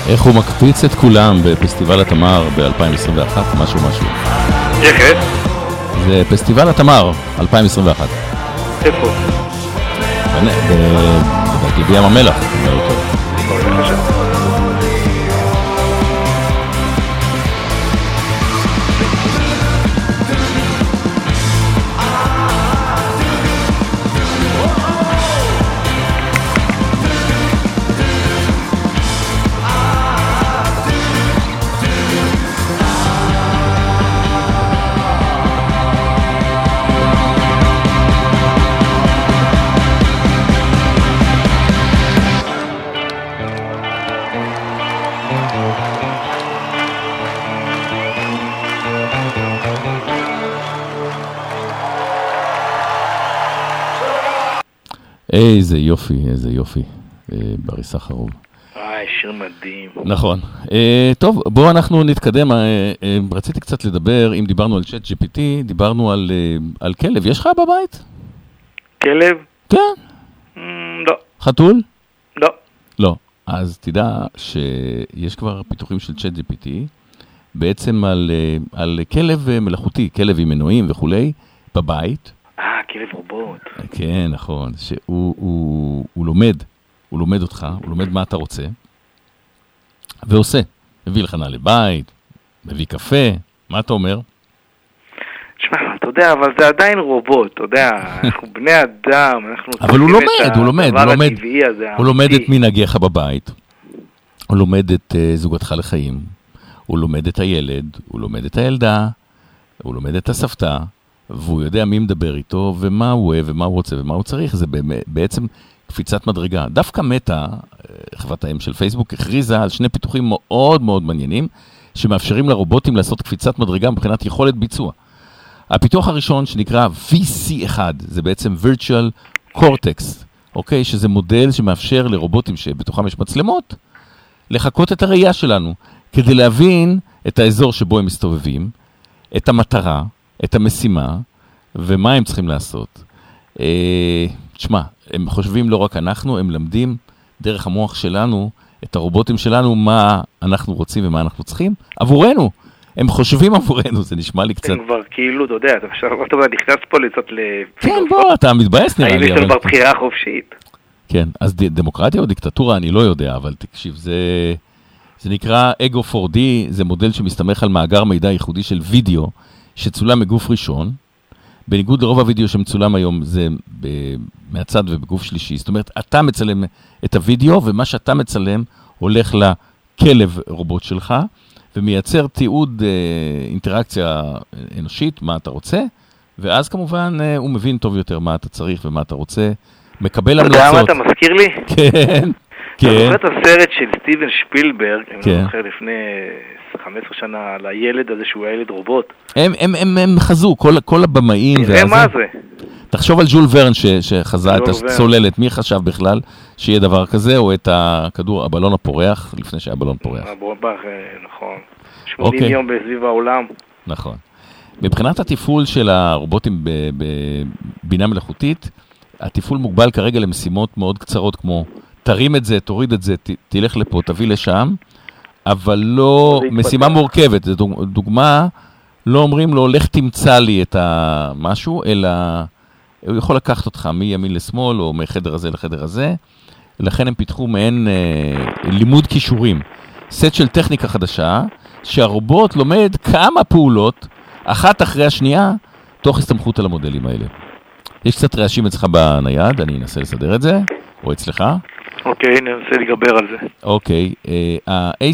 איך הוא מקפיץ את כולם בפסטיבל התמר ב-אלפיים עשרים ואחת, משהו משהו. איך איך? זה פסטיבל התמר, אלפיים עשרים ואחת. איפה? בדעתי בים המלח. איזה יופי, איזה יופי, בריסה חרוב. איי, שיר מדהים. נכון. טוב, בואו אנחנו נתקדם. רציתי קצת לדבר, אם דיברנו על צ'אט ג'י פי טי, דיברנו על כלב. יש לך בבית? כלב? כן. לא. חתול? לא. לא. אז תדע שיש כבר פיתוחים של צ'אט ג'י פי טי, בעצם על כלב מלאכותי, כלב עם מנועים וכו', בבית. אה, כלב רובוט. כן, נכון, שהוא הוא, הוא לומד, הוא לומד אותך, הוא לומד מה אתה רוצה, ועושה, מביא לך נעלי לבית, מביא קפה, מה אתה אומר? תשמע, אתה יודע, אבל זה עדיין רובוט, אתה יודע, אנחנו בני אדם, אנחנו... אבל הוא לומד, הוא לומד, הוא לומד, הזה, הוא לומד את מנהגיך בבית, הוא לומד את uh, זוגתך לחיים, הוא לומד את הילד, הוא לומד את הילדה, הוא לומד את הסבתא, והוא יודע מי מדבר איתו, ומה הוא אוהב, ומה הוא רוצה, ומה הוא צריך. זה בעצם קפיצת מדרגה. דווקא מטא, חברת האם של פייסבוק, הכריזה על שני פיתוחים מאוד מאוד מעניינים, שמאפשרים לרובוטים לעשות קפיצת מדרגה מבחינת יכולת ביצוע. הפיתוח הראשון שנקרא וי סי וואן, זה בעצם virtual cortex, אוקיי? שזה מודל שמאפשר לרובוטים שבתוכם יש מצלמות, לחקות את הראייה שלנו, כדי להבין את האזור שבו הם מסתובבים, את המטרה, את המשימה, ומה הם צריכים לעשות. אה, תשמע, הם חושבים לא רק אנחנו, הם למדים דרך המוח שלנו, את הרובוטים שלנו, מה אנחנו רוצים ומה אנחנו צריכים, עבורנו. הם חושבים עבורנו, זה נשמע לי קצת... הם כבר כאילו, אתה יודע, אתה אפשר, אתה נכנס פה לצאת ל... כן, בוא, אתה מתבאס נראה לי. האם יש לנו כבר בחירה חופשית? כן, אז דמוקרטיה או דיקטטורה, אני לא יודע, אבל תקשיב, זה... זה נקרא אגו פור די, זה מודל שמסתמך על מאגר מידע ייחודי של וידאו, שצולם מגוף ראשון, בניגוד לרוב הוידאו שמצולם היום, זה ב... מהצד ובגוף שלישי. זאת אומרת, אתה מצלם את הוידאו, ומה שאתה מצלם הולך לכלב רובוט שלך, ומייצר תיעוד אה, אינטראקציה אנושית, מה אתה רוצה, ואז כמובן אה, הוא מבין טוב יותר מה אתה צריך ומה אתה רוצה, מקבל המלצות. אתה יודע מה אתה מזכיר לי? כן. אתה זוכר את הסרט של סטיבן שפילברג, אני זוכר לפני חמש עשרה שנה, על הילד הזה שהוא הילד רובוט. הם חזו, כל הבמאים. תראה מה זה. תחשוב על ז'ול ורן שחזה את הצוללת. מי חשב בכלל שיהיה דבר כזה, או את הכדור, הבלון הפורח, לפני שהיה בלון פורח. הבורבח, נכון. שמונים יום בסביב העולם. נכון. מבחינת התפעול של הרובוטים בבינה מלאכותית, התפעול מוגבל כרגע למשימות מאוד קצרות כמו... תרים את זה, תוריד את זה, ת, תלך לפה, תביא לשם, אבל לא, משימה מורכבת, זו דוגמה, לא אומרים לו, לך תמצא לי את המשהו, אלא הוא יכול לקחת אותך מימין לשמאל, או מחדר הזה לחדר הזה, לכן הם פיתחו מעין אה, לימוד כישורים, סט של טכניקה חדשה, שהרובוט לומד כמה פעולות, אחת אחרי השנייה, תוך הסתמכות על המודלים האלה. יש קצת רעשים אצלך בנייד, אני אנסה לסדר את זה, או אצלך, אוקיי, ננסה לגבר על זה. אוקיי, ה-A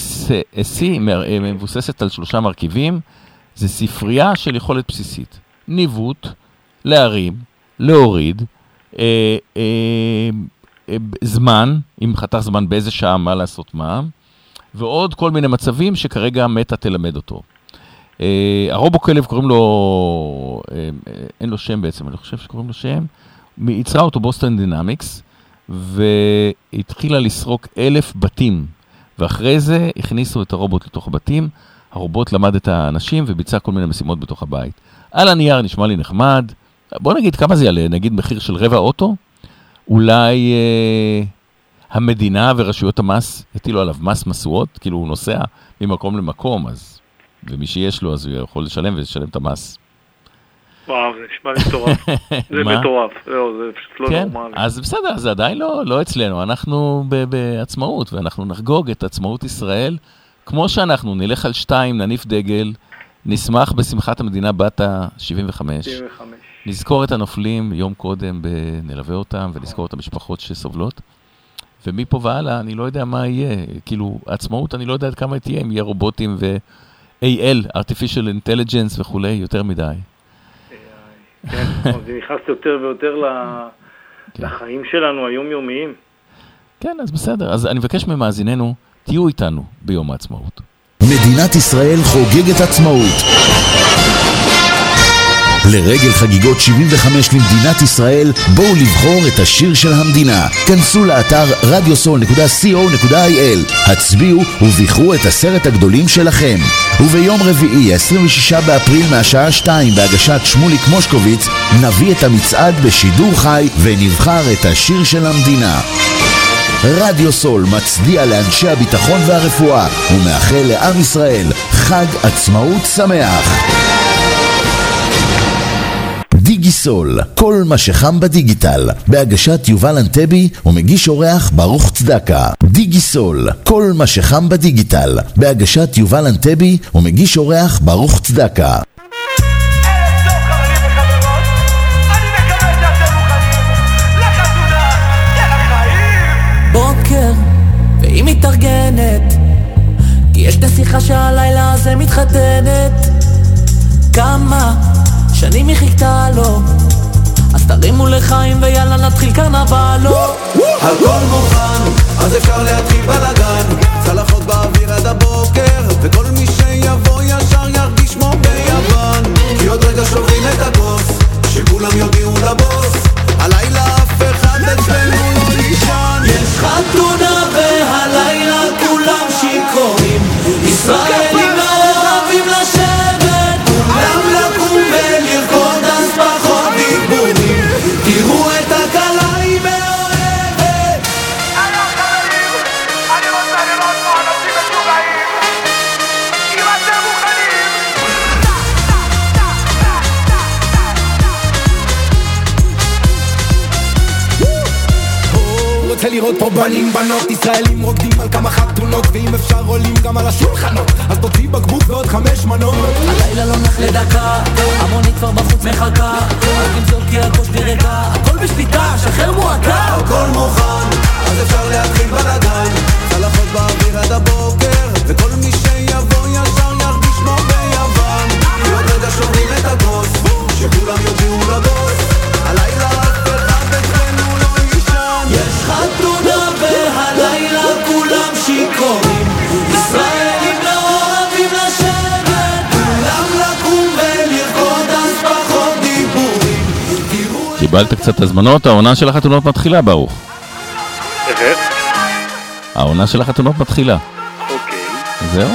C מבוססת על שלושה מרכיבים, זה ספרייה של יכולת בסיסית, ניווט, להרים, להוריד, זמן, אם חתך זמן באיזה שעה, מה לעשות מה, ועוד כל מיני מצבים שכרגע מטה תלמד אותו. הרובו כלב קוראים לו, אין לו שם בעצם, אני חושב שקוראים לו שם, ייצרה אותו בוסטון דינמיקס, והתחילה לסרוק אלף בתים, ואחרי זה הכניסו את הרובוט לתוך הבתים, הרובוט למד את האנשים וביצע כל מיני משימות בתוך הבית. על הנייר נשמע לי נחמד, בוא נגיד כמה זה יעלה, נגיד מחיר של רבע אוטו, אולי אה, המדינה ורשויות המס הטילו עליו מס מסועות, כאילו הוא נוסע ממקום למקום, אז, ומי שיש לו אז הוא יכול לשלם ולשלם את המס. וואו, זה נשמע מטורף. זה מטורף. זה פשוט לא נורמלי. אז בסדר, זה עדיין לא אצלנו. אנחנו בעצמאות, ואנחנו נחגוג את עצמאות ישראל, כמו שאנחנו נלך על שתיים, נניף דגל, נשמח בשמחת המדינה בת ה-שבעים וחמש. נזכור את הנופלים יום קודם, נלווה אותם, ונזכור את המשפחות שסובלות. ומפה והלאה, אני לא יודע מה יהיה. כאילו, עצמאות, אני לא יודע כמה תהיה, אם יהיה רובוטים ו-A I, Artificial Intelligence וכו', יותר מדי. כן, זה נכנס יותר ויותר לחיים שלנו היומיומיים. כן, אז בסדר. אז אני מבקש ממאזיננו, תהיו איתנו ביום העצמאות. מדינת ישראל חוגגת עצמאות. לרגל חגיגות שבעים וחמש למדינת ישראל, בואו לבחור את השיר של המדינה. כנסו לאתר רדיו סול נקודה קו נקודה איי אל, הצביעו ובחרו את עשרת הגדולים שלכם. וביום רביעי, עשרים ושישה באפריל מהשעה שתיים, בהגשת שמוליק מושקוביץ, נביא את המצעד בשידור חי ונבחר את השיר של המדינה. רדיו סול מצדיע לאנשי הביטחון והרפואה ומאחל לעם ישראל חג עצמאות שמח. דיגי סול, כל מה שחם בדיגיטל, בהגשת יובל נתיבי ומגיש אורח ברוך צדקה. דיגי סול, כל מה שחם בדיגיטל, בהגשת יובל נתיבי ומגיש אורח ברוך צדקה. בוקר, והיא מתארגנת, כי יש נסיכה שהלילה הזה מתחתנת. כמה שנים היא חיכתה לו, אז תרימו לחיים ויאללה נתחיל קרנבלו. הכל מוכן, אז אפשר להתחיל בלגן, צלחות באוויר עד הבוקר, וכל מי שיבוא ישר ירגיש כמו ביוון, כי עוד רגע שוברים את הכוס, שכולם יודיעו לבוס, הלילה אף אחד אצלנו לא ישן. יש חתונה והלילה כולם שיכורים, ישראלים לא אוהבים לשבת, כולם לקום ולרקוד אז פחות דיבורים, תראו את הקלה היא מאוהבת. אני חברים, אני רוצה לראות פה אנשים משוגעים, אם אתם מוכנים. הוא רוצה לראות פה בנים בנות ישראלים רוקדים על כמה חתונות, ואם אפשר עולים גם על השולחנות, אז תוציא בקבוק ועוד חמש מנות. הלילה לא נח לדקה, המונית כבר בחוץ מחכה, רק למזור כי הגוש נרגע, הכל בשליטה, שחרר מועקה. הכל מוכן, אז אפשר להתחיל בלגן, צלחות באוויר עד הבוקר, וכל מי שיבוא ישר ירגיש כמו ביוון, כי עוד רגע שומעים את הגוס, שכולם יודיעו לבוס, הלילה אף אחד אצלנו לא ישן. יש חתונה והלילה כולם שיכורים, ישראל קיבלת קצת הזמנות, העונה של החתונות מתחילה, ברוך. איך? העונה של החתונות מתחילה. אוקיי. זהו.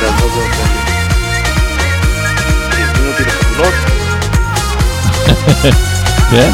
זה עבור זה אותם. תזמינו אותי לחתונות? כן.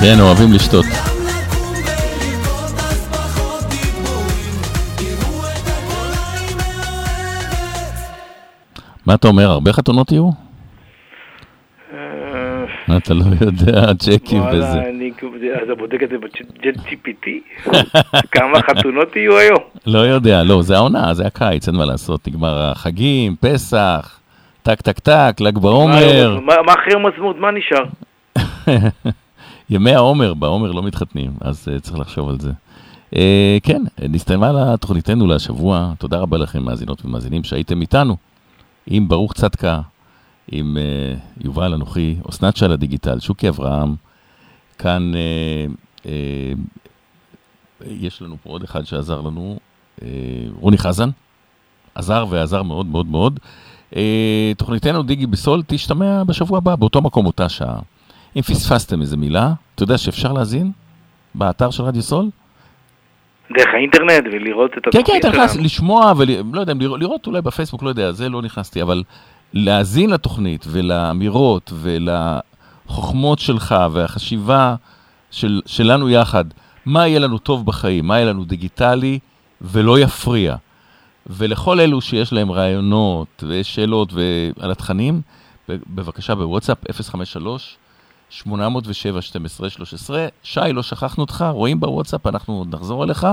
כן, אוהבים לשתות. מה אתה אומר? הרבה חתונות יהיו? אתה לא יודע, צ'קים וזה. אז הבודק את זה ב-ChatGPT? כמה חתונות יהיו היום? לא יודע, לא, זה העונה, זה הקיץ, אין מה לעשות. נגמר החגים, פסח, טק טק טק, ל"ג בעומר. מה אחרי יום העצמאות? מה נשאר? ימי העומר, בעומר לא מתחתנים, אז צריך לחשוב על זה. כן, נסתיימה לתוכניתנו להשבוע. תודה רבה לכם, מאזינות ומאזינים, שהייתם איתנו. עם ברוך צדקה, עם uh, יובל אנוכי, אסנת של הדיגיטל, שוקי אברהם, כאן uh, uh, יש לנו פה עוד אחד שעזר לנו, uh, רוני חזן, עזר ועזר מאוד מאוד מאוד. Uh, תוכניתנו דיגי בסול תשתמע בשבוע הבא, באותו מקום אותה שעה. אם פספסתם איזה מילה, אתה יודע שאפשר להזין באתר של רדיו סול? דרך האינטרנט ולראות את התוכנית. כן, כן, אתה נכנס לשמוע, ולא יודע, לראות אולי בפייסבוק, לא יודע, זה לא נכנסתי, אבל להאזין לתוכנית ולאמירות ולחוכמות שלך והחשיבה של, שלנו יחד, מה יהיה לנו טוב בחיים, מה יהיה לנו דיגיטלי ולא יפריע. ולכל אלו שיש להם רעיונות ושאלות ועל התכנים, בבקשה בוואטסאפ אפס חמש שלוש שמונה אפס שבע שתים עשרה שלוש עשרה, שי, לא שכחנו אותך, רואים בוואטסאפ, אנחנו נחזור אליך,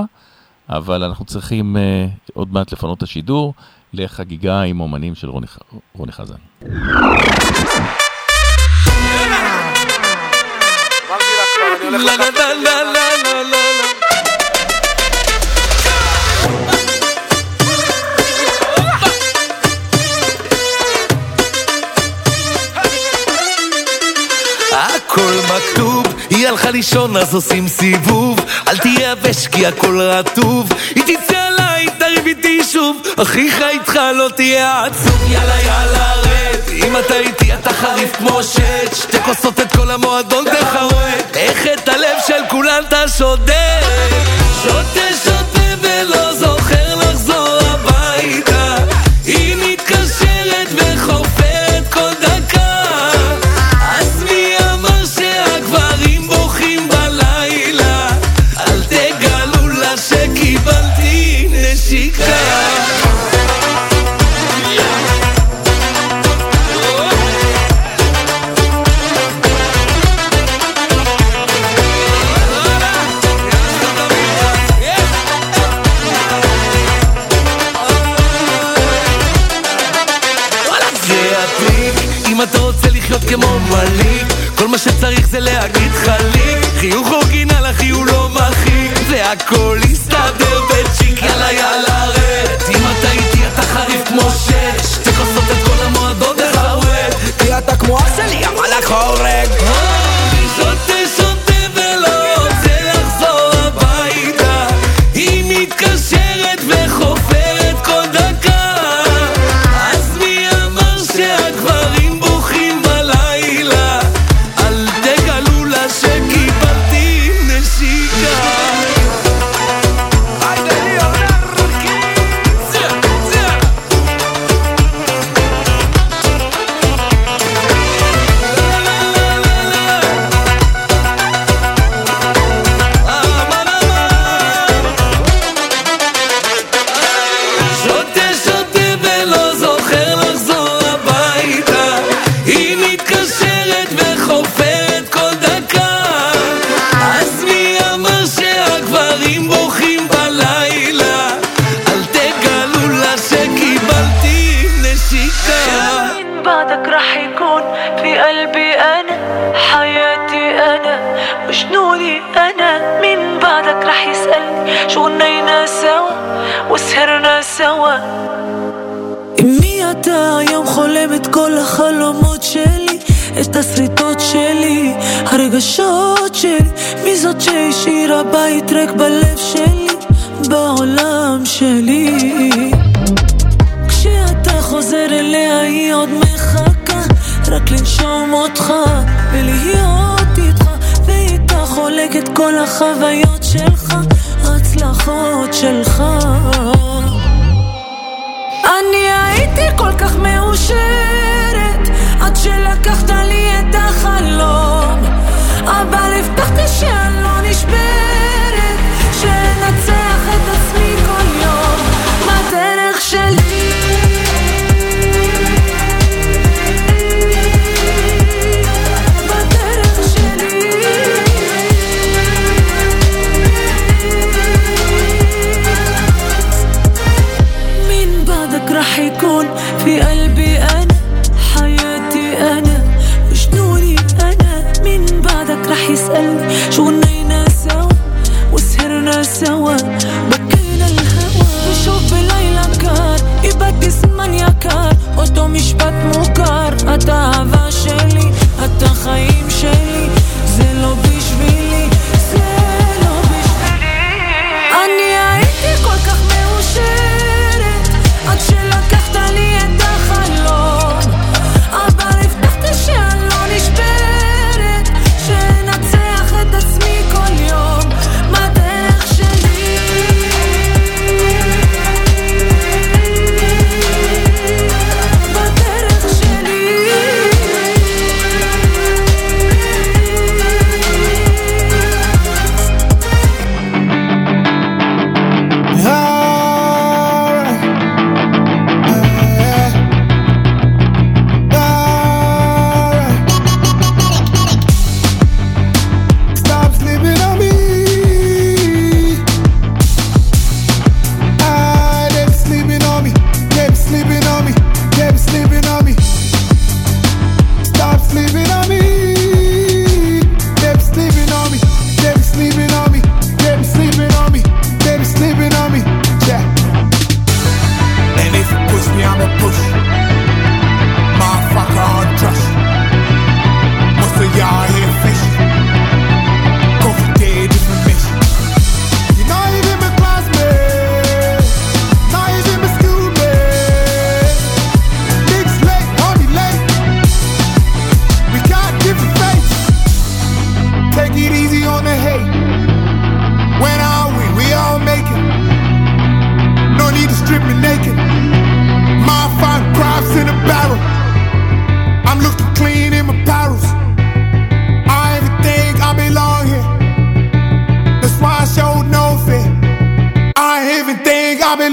אבל אנחנו צריכים uh, עוד מעט לפנות השידור, לחגיגה עם אומנים של רוני, רוני חזן. הכל מכתוב, היא הלכה לישון אז עושים סיבוב, אל תייבש כי הכל רטוב, היא תצא עליי, תריב איתי שוב, אחיך איתך לא תהיה עצוב. יאללה יאללה רד, אם אתה איתי אתה חריף כמו שט, שתי כוסות את כל המועדון תחרט, איך את הלב של כולן אתה שודר, שוטה שוטה ולא זוכר לחזור הביתה, היא מתקשרת וחופרת כל דקה, כמו מליק, כל מה שצריך זה להגיד חליק, חיוך אורגינל אחי הוא לא מחיק, והכל יסתדר בצ'יק. יאללה יאללה רד, אם אתה איתי אתה חריף כמו שש, שתכוסות את כל המועדות לחרד, כי אתה כמו אח שלי אבל לך הורג, שוטה שוטה ולא רוצה לחזור הביתה, היא מתקשרת וחופרת כל דקה, אז מי אמר שהגברים הרגשות שלי, מי זאת שהשאירה בית רק בלב שלי, בעולם שלי, כשאתה חוזר אליה היא עוד מחכה, רק לנשום אותך ולהיות איתך, ואיתה חולקת כל החוויות שלך, הצלחות שלך. אני הייתי כל כך מאושרת עד שלקחת לי את החלום, אבל הבטחתי أكون في قلبي أنا حياتي أنا وجنوني أنا من بعدك رح يسألني شو نينا سوا وسهرنا سوا بكينا الهوا بشوف بليل أنكار إبدي زمن يكار אותו משפט מוכר את האהבה שלי את החיים שלי זה לא בשבילי זה לא בשבילי אני הייתי כל כך מאושרת עד שלקחת לי את החלום אבל הבטחתי שאני לא נשברת שנצח את עצמי כל יום בדרך שלי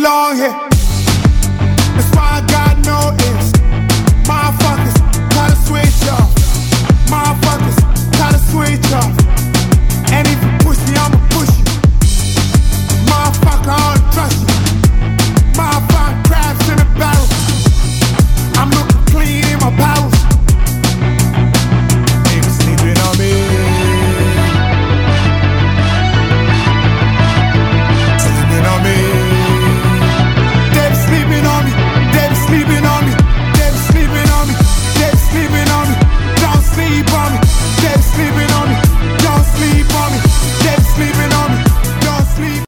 long hair